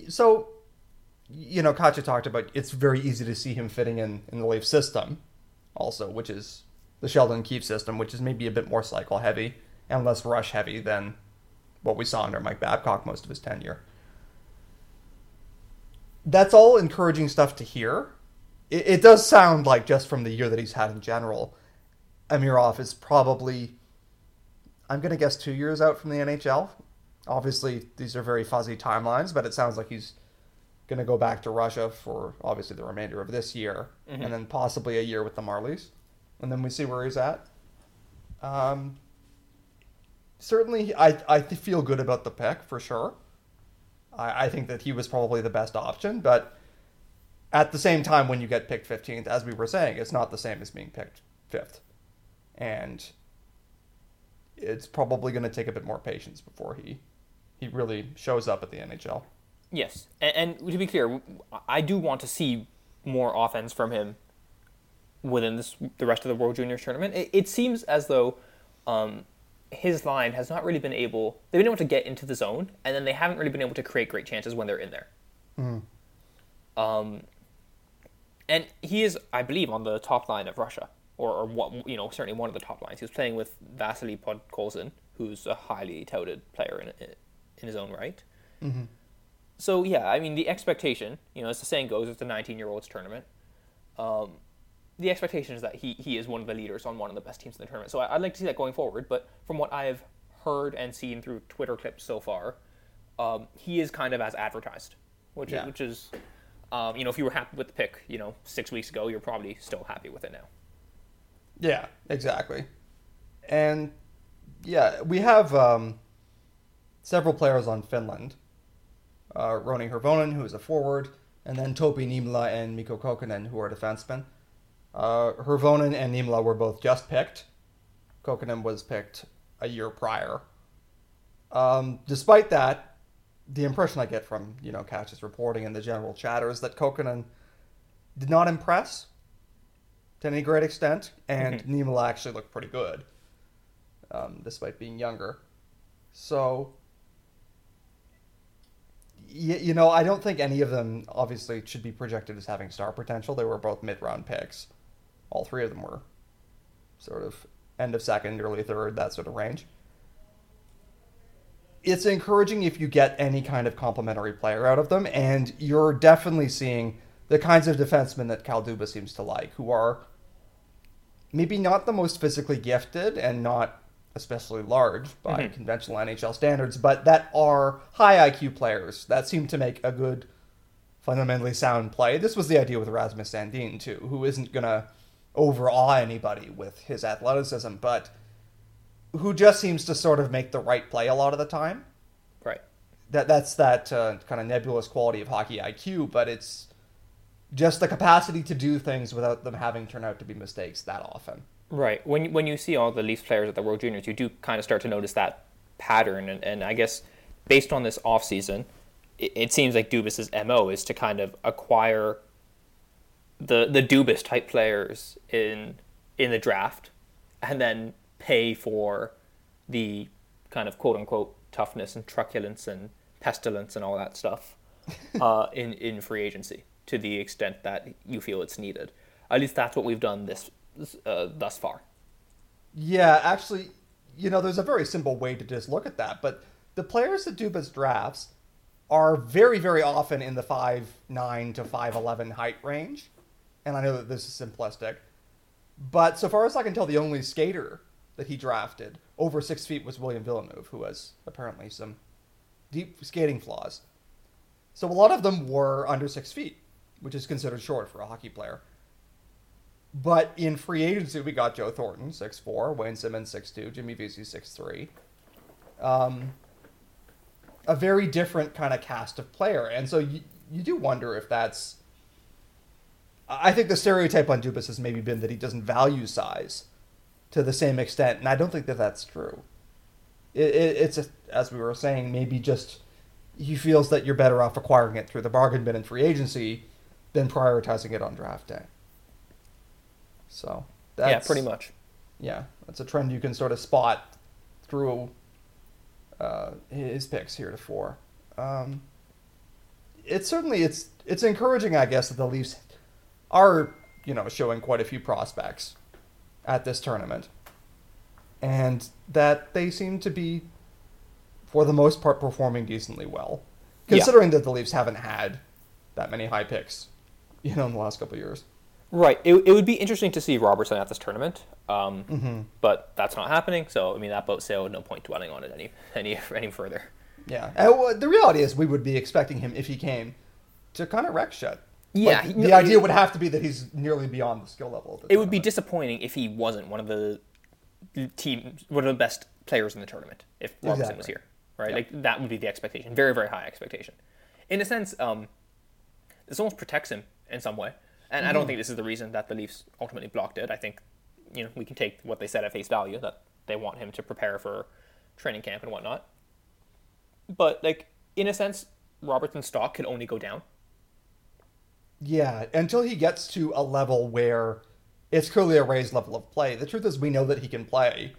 So, you know, Katja talked about it's very easy to see him fitting in the Leafs system also, which is the Sheldon Keefe system, which is maybe a bit more cycle heavy and less rush heavy than what we saw under Mike Babcock most of his tenure. That's all encouraging stuff to hear. It does sound like, just from the year that he's had in general, Amirov is probably, I'm going to guess, 2 years out from the NHL. Obviously, these are very fuzzy timelines, but it sounds like he's going to go back to Russia for, obviously, the remainder of this year, mm-hmm. and then possibly a year with the Marlies, and then we see where he's at. Certainly, I feel good about the pick, for sure. I think that he was probably the best option, but at the same time, when you get picked 15th, as we were saying, it's not the same as being picked 5th. And it's probably going to take a bit more patience before he really shows up at the NHL. Yes, and to be clear, I do want to see more offense from him within the rest of the World Juniors Tournament. It seems as though his line has not really been able... They've been able to get into the zone, and then they haven't really been able to create great chances when they're in there. Mm-hmm. And he is, I believe, on the top line of Russia, or what, you know, certainly one of the top lines. He was playing with Vasily Podkolzin, who's a highly touted player in his own right. Mm-hmm. So yeah, I mean, the expectation, you know, as the saying goes, it's a 19-year-olds tournament. The expectation is that he is one of the leaders on one of the best teams in the tournament. So I'd like to see that going forward. But from what I've heard and seen through Twitter clips so far, he is kind of as advertised, which is. You know, if you were happy with the pick, you know, 6 weeks ago, you're probably still happy with it now. Yeah, exactly. And, yeah, we have several players on Finland. Roni Hirvonen, who is a forward, and then Topi Niemelä and Mikko Kokkonen, who are defensemen. Hirvonen and Niemelä were both just picked. Kokkonen was picked a year prior. Despite that, the impression I get from, you know, Katja's reporting and the general chatter is that Kokkonen did not impress to any great extent, and mm-hmm. Niemelä actually looked pretty good, despite being younger. So, you know, I don't think any of them, obviously, should be projected as having star potential. They were both mid-round picks. All three of them were sort of end of second, early third, that sort of range. It's encouraging if you get any kind of complimentary player out of them, and you're definitely seeing the kinds of defensemen that Kyle Dubas seems to like, who are maybe not the most physically gifted and not especially large by mm-hmm. conventional NHL standards, but that are high IQ players that seem to make a good, fundamentally sound play. This was the idea with Rasmus Sandin, too, who isn't going to overawe anybody with his athleticism, but who just seems to sort of make the right play a lot of the time. Right. That's that kind of nebulous quality of hockey IQ, but it's just the capacity to do things without them having turned out to be mistakes that often. Right. When you see all the Leafs players at the World Juniors, you do kind of start to notice that pattern, and I guess based on this offseason, it seems like Dubas's MO is to kind of acquire the Dubas-type players in the draft, and then pay for the kind of quote-unquote toughness and truculence and pestilence and all that stuff in free agency to the extent that you feel it's needed. At least that's what we've done this thus far. Yeah, actually, you know, there's a very simple way to just look at that, but the players that Dubas drafts are very, very often in the 5'9 to 5'11 height range, and I know that this is simplistic, but so far as I can tell, the only skater that he drafted over 6 feet was William Villeneuve, who has apparently some deep skating flaws. So a lot of them were under 6 feet, which is considered short for a hockey player. But in free agency, we got Joe Thornton, 6'4", Wayne Simmonds, 6'2", Jimmy Vesey, 6'3". A very different kind of cast of player. And so you do wonder if that's I think the stereotype on Dubas has maybe been that he doesn't value size to the same extent, and I don't think that that's true. It's as we were saying, maybe just he feels that you're better off acquiring it through the bargain bin and free agency than prioritizing it on draft day. So that's, yeah, pretty much. Yeah, that's a trend you can sort of spot through his picks heretofore. It's encouraging, I guess, that the Leafs are, you know, showing quite a few prospects at this tournament, and that they seem to be, for the most part, performing decently well, considering that the Leafs haven't had that many high picks, you know, in the last couple of years. Right. It would be interesting to see Robertson at this tournament, but that's not happening. So, I mean, that boat sailed. No point dwelling on it any further. Yeah. And the reality is we would be expecting him, if he came, to kind of wreck shit. Yeah. Like, the idea would have to be that he's nearly beyond the skill level. It would be disappointing if he wasn't one of the best players in the tournament, if Robertson was here, right? Yeah. Like, that would be the expectation. Very, very high expectation. In a sense, this almost protects him in some way. And I don't think this is the reason that the Leafs ultimately blocked it. I think, you know, we can take what they said at face value, that they want him to prepare for training camp and whatnot. But, like, in a sense, Robertson's stock can only go down. Yeah, until he gets to a level where it's clearly a raised level of play. The truth is, we know that he can play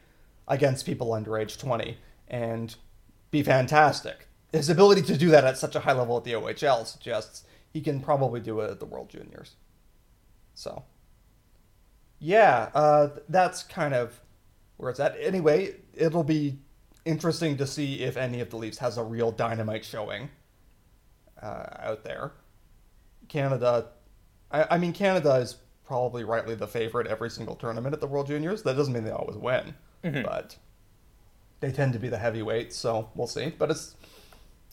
against people under age 20 and be fantastic. His ability to do that at such a high level at the OHL suggests he can probably do it at the World Juniors. So, yeah, that's kind of where it's at. Anyway, it'll be interesting to see if any of the Leafs has a real dynamite showing out there. Canada, I mean, Canada is probably rightly the favorite every single tournament at the World Juniors. That doesn't mean they always win, but they tend to be the heavyweights, so we'll see. But it's,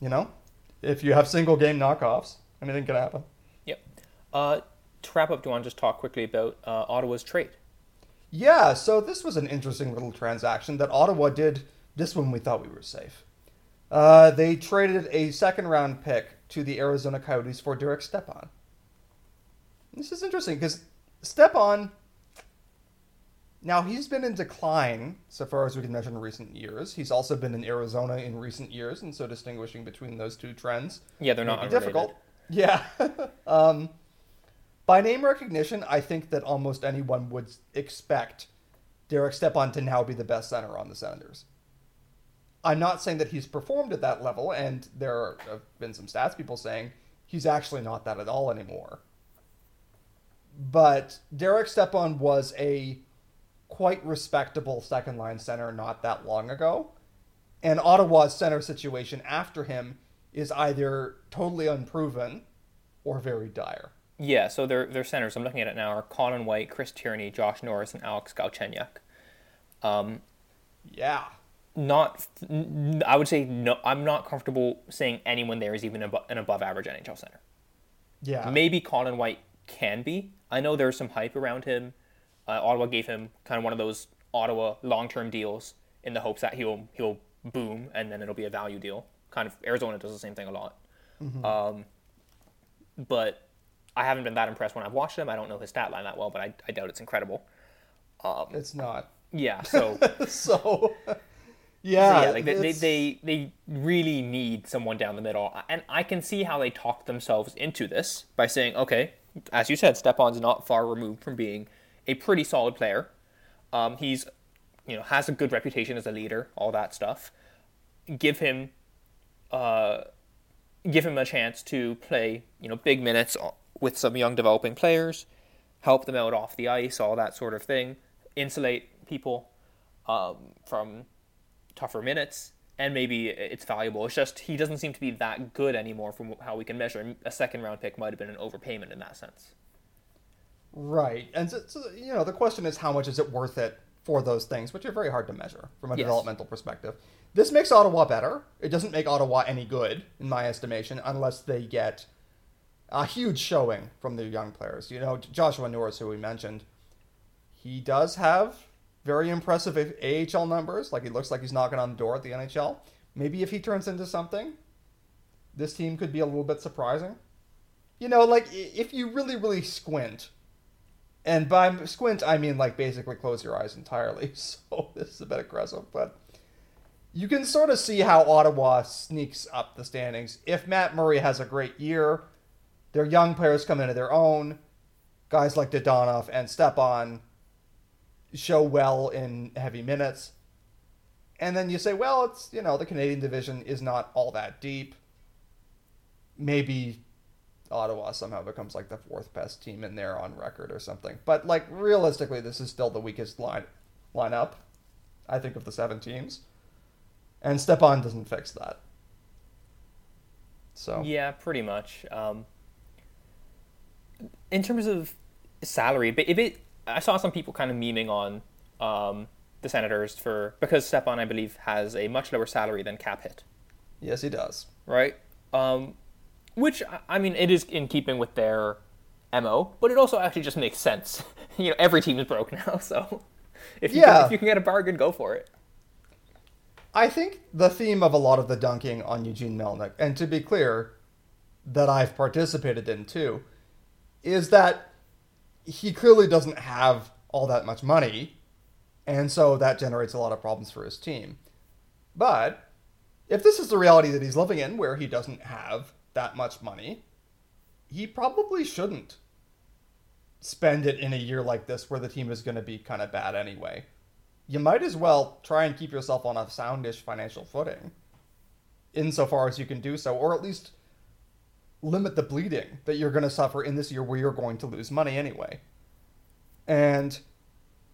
you know, if you have single-game knockoffs, anything can happen. Yep. To wrap up, do you want to just talk quickly about Ottawa's trade? Yeah, so this was an interesting little transaction that Ottawa did. This one we thought we were safe. They traded a second-round pick to the Arizona Coyotes for Derek Stepan. This is interesting because Stepan, now he's been in decline so far as we can measure in recent years. He's also been in Arizona in recent years, and so distinguishing between those two trends. Yeah, they're not difficult. Yeah. By name recognition, I think that almost anyone would expect Derek Stepan to now be the best center on the Senators. I'm not saying that he's performed at that level, and there have been some stats people saying he's actually not that at all anymore. But Derek Stepan was a quite respectable second-line center not that long ago, and Ottawa's center situation after him is either totally unproven or very dire. Yeah, so their centers, I'm looking at it now, are Colin White, Chris Tierney, Josh Norris, and Alex Galchenyuk. Yeah. I would say no. I'm not comfortable saying anyone there is even an above-average NHL center. Yeah. Maybe Colin White can be. I know there's some hype around him. Ottawa gave him kind of one of those Ottawa long-term deals in the hopes that he'll boom and then it'll be a value deal. Kind of Arizona does the same thing a lot. Mm-hmm. But I haven't been that impressed when I've watched him. I don't know his stat line that well, but I doubt it's incredible. It's not. Yeah, so... yeah, like they really need someone down the middle. And I can see how they talked themselves into this by saying, okay, as you said, Stepan's not far removed from being a pretty solid player. He's, you know, has a good reputation as a leader, all that stuff. Give him a chance to play, you know, big minutes with some young developing players, help them out off the ice, all that sort of thing, insulate people from tougher minutes, and maybe it's valuable. It's just he doesn't seem to be that good anymore from how we can measure, and a second-round pick might have been an overpayment in that sense. Right, and so, you know, the question is how much is it worth it for those things, which are very hard to measure from a developmental perspective. This makes Ottawa better. It doesn't make Ottawa any good, in my estimation, unless they get a huge showing from the young players. You know, Joshua Norris, who we mentioned, he does have very impressive AHL numbers. Like, he looks like he's knocking on the door at the NHL. Maybe if he turns into something, this team could be a little bit surprising. you know, like, if you really, really squint, and by squint, I mean, like, basically close your eyes entirely, so this is a bit aggressive, but you can sort of see how Ottawa sneaks up the standings. If Matt Murray has a great year, their young players come into their own, guys like Dadonov and Stepan show well in heavy minutes, and then you say, well, it's, you know, the Canadian division is not all that deep. Maybe Ottawa somehow becomes like the fourth best team in there on record or something. But like realistically, this is still the weakest lineup, I think, of the seven teams. And Stepan doesn't fix that. So yeah, pretty much. In terms of salary, but I saw some people kind of memeing on the Senators because Stepan, I believe, has a much lower salary than cap hit. Yes, he does. Right. Which, I mean, it is in keeping with their MO, but it also actually just makes sense. You know, every team is broke now, so if you can get a bargain, go for it. I think the theme of a lot of the dunking on Eugene Melnyk, and to be clear, that I've participated in too, is that he clearly doesn't have all that much money, and so that generates a lot of problems for his team. But if this is the reality that he's living in, where he doesn't have that much money, he probably shouldn't spend it in a year like this where the team is going to be kind of bad anyway. You might as well try and keep yourself on a soundish financial footing insofar as you can do so, or at least limit the bleeding that you're going to suffer in this year where you're going to lose money anyway. And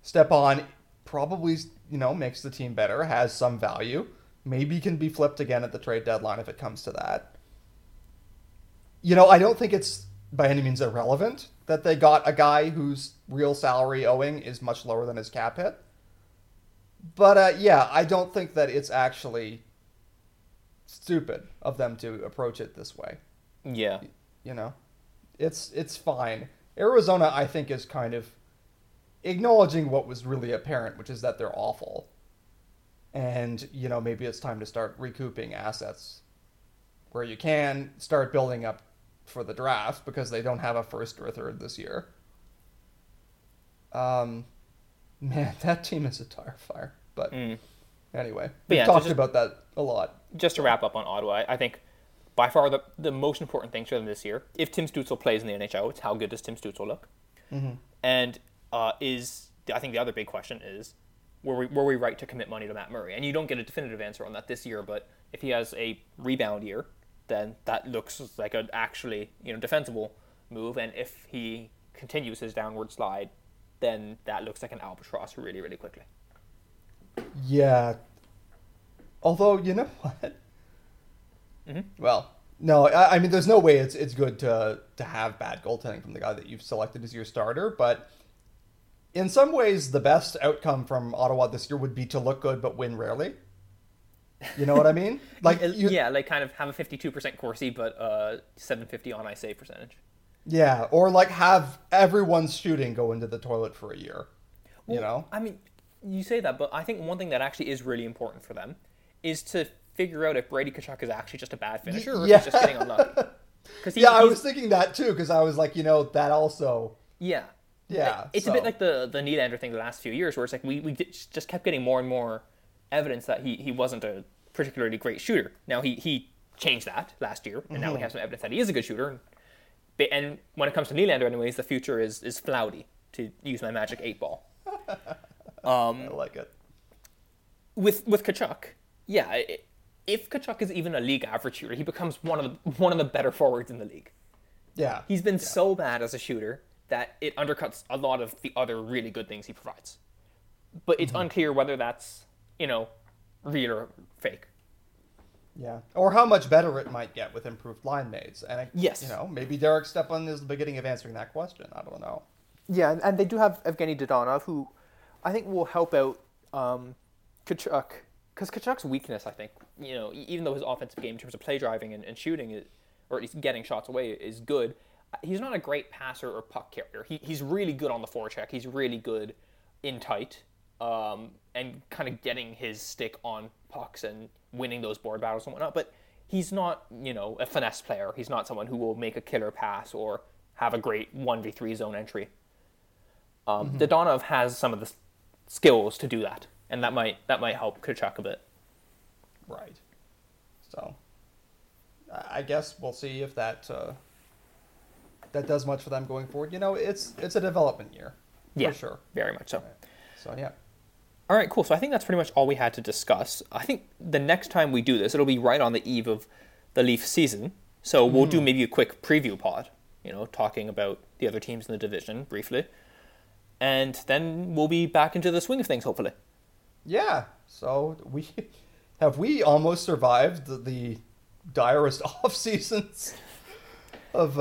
Stepan probably, you know, makes the team better, has some value, maybe can be flipped again at the trade deadline if it comes to that. You know, I don't think it's by any means irrelevant that they got a guy whose real salary owing is much lower than his cap hit. But, yeah, I don't think that it's actually stupid of them to approach it this way. Yeah. You know, it's fine. Arizona, I think, is kind of acknowledging what was really apparent, which is that they're awful. And, you know, maybe it's time to start recouping assets where you can, start building up for the draft because they don't have a first or a third this year. Man, that team is a tire fire. But anyway, we talked about that a lot. Just to wrap up on Ottawa, I think by far the most important things for them this year, if Tim Stützle plays in the NHL, it's how good does Tim Stützle look? Mm-hmm. And I think the other big question is, were we right to commit money to Matt Murray? And you don't get a definitive answer on that this year, but if he has a rebound year, then that looks like an actually, you know, defensible move. And if he continues his downward slide, then that looks like an albatross really, really quickly. Yeah. Although, you know what? Mm-hmm. Well, no, I mean, there's no way it's good to have bad goaltending from the guy that you've selected as your starter. But in some ways, the best outcome from Ottawa this year would be to look good but win rarely. You know what I mean? Like, yeah, like kind of have a 52% Corsi, but 750 on ice save percentage. Yeah, or like have everyone's shooting go into the toilet for a year. Well, you know? I mean, you say that, but I think one thing that actually is really important for them is to figure out if Brady Tkachuk is actually just a bad finisher or if he's just getting unlucky. I was thinking that too, because I was like, you know, that also... Yeah. Yeah. It's a bit like the Nylander thing the last few years, where it's like we just kept getting more and more evidence that he wasn't a particularly great shooter. Now, he changed that last year, and now we have some evidence that he is a good shooter. And when it comes to Nylander, anyways, the future is flouty, to use my magic 8-ball. I like it. With Tkachuk, if Tkachuk is even a league average shooter, he becomes one of the better forwards in the league. Yeah, he's been so bad as a shooter that it undercuts a lot of the other really good things he provides. But it's unclear whether that's, you know, real or fake. Yeah. Or how much better it might get with improved line mates. And, you know, maybe Derek Stepan is the beginning of answering that question. I don't know. Yeah, and they do have Evgeny Dadonov, who I think will help out Tkachuk. Because Kachuk's weakness, I think, you know, even though his offensive game in terms of play driving and shooting, or at least getting shots away, is good, he's not a great passer or puck carrier. He's really good on the forecheck. He's really good in tight. And kind of getting his stick on pucks and winning those board battles and whatnot. But he's not, you know, a finesse player. He's not someone who will make a killer pass or have a great 1v3 zone entry. Dadonov has some of the skills to do that, and that might help Tkachuk a bit. Right. So I guess we'll see if that does much for them going forward. You know, it's a development year. Yeah, for sure. Very much so. Right. So, yeah. All right, cool. So I think that's pretty much all we had to discuss. I think the next time we do this, it'll be right on the eve of the Leaf season. So we'll do maybe a quick preview pod, you know, talking about the other teams in the division briefly. And then we'll be back into the swing of things, hopefully. Yeah. So we almost survived the direst off seasons of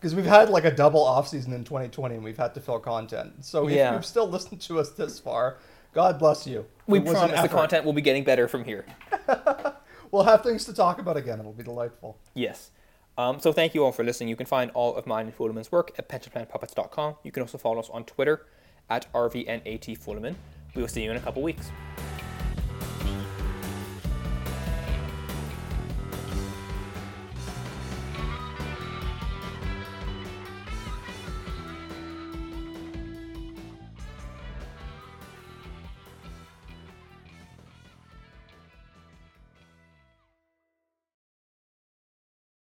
because we've had like a double off season in 2020 and we've had to fill content. So if you've still listened to us this far, God bless you. We promise the content will be getting better from here. We'll have things to talk about again. It'll be delightful. Yes. So thank you all for listening. You can find all of mine and Fooleman's work at PensionPlanPuppets.com. You can also follow us on Twitter at RVNATFooleman. We will see you in a couple weeks.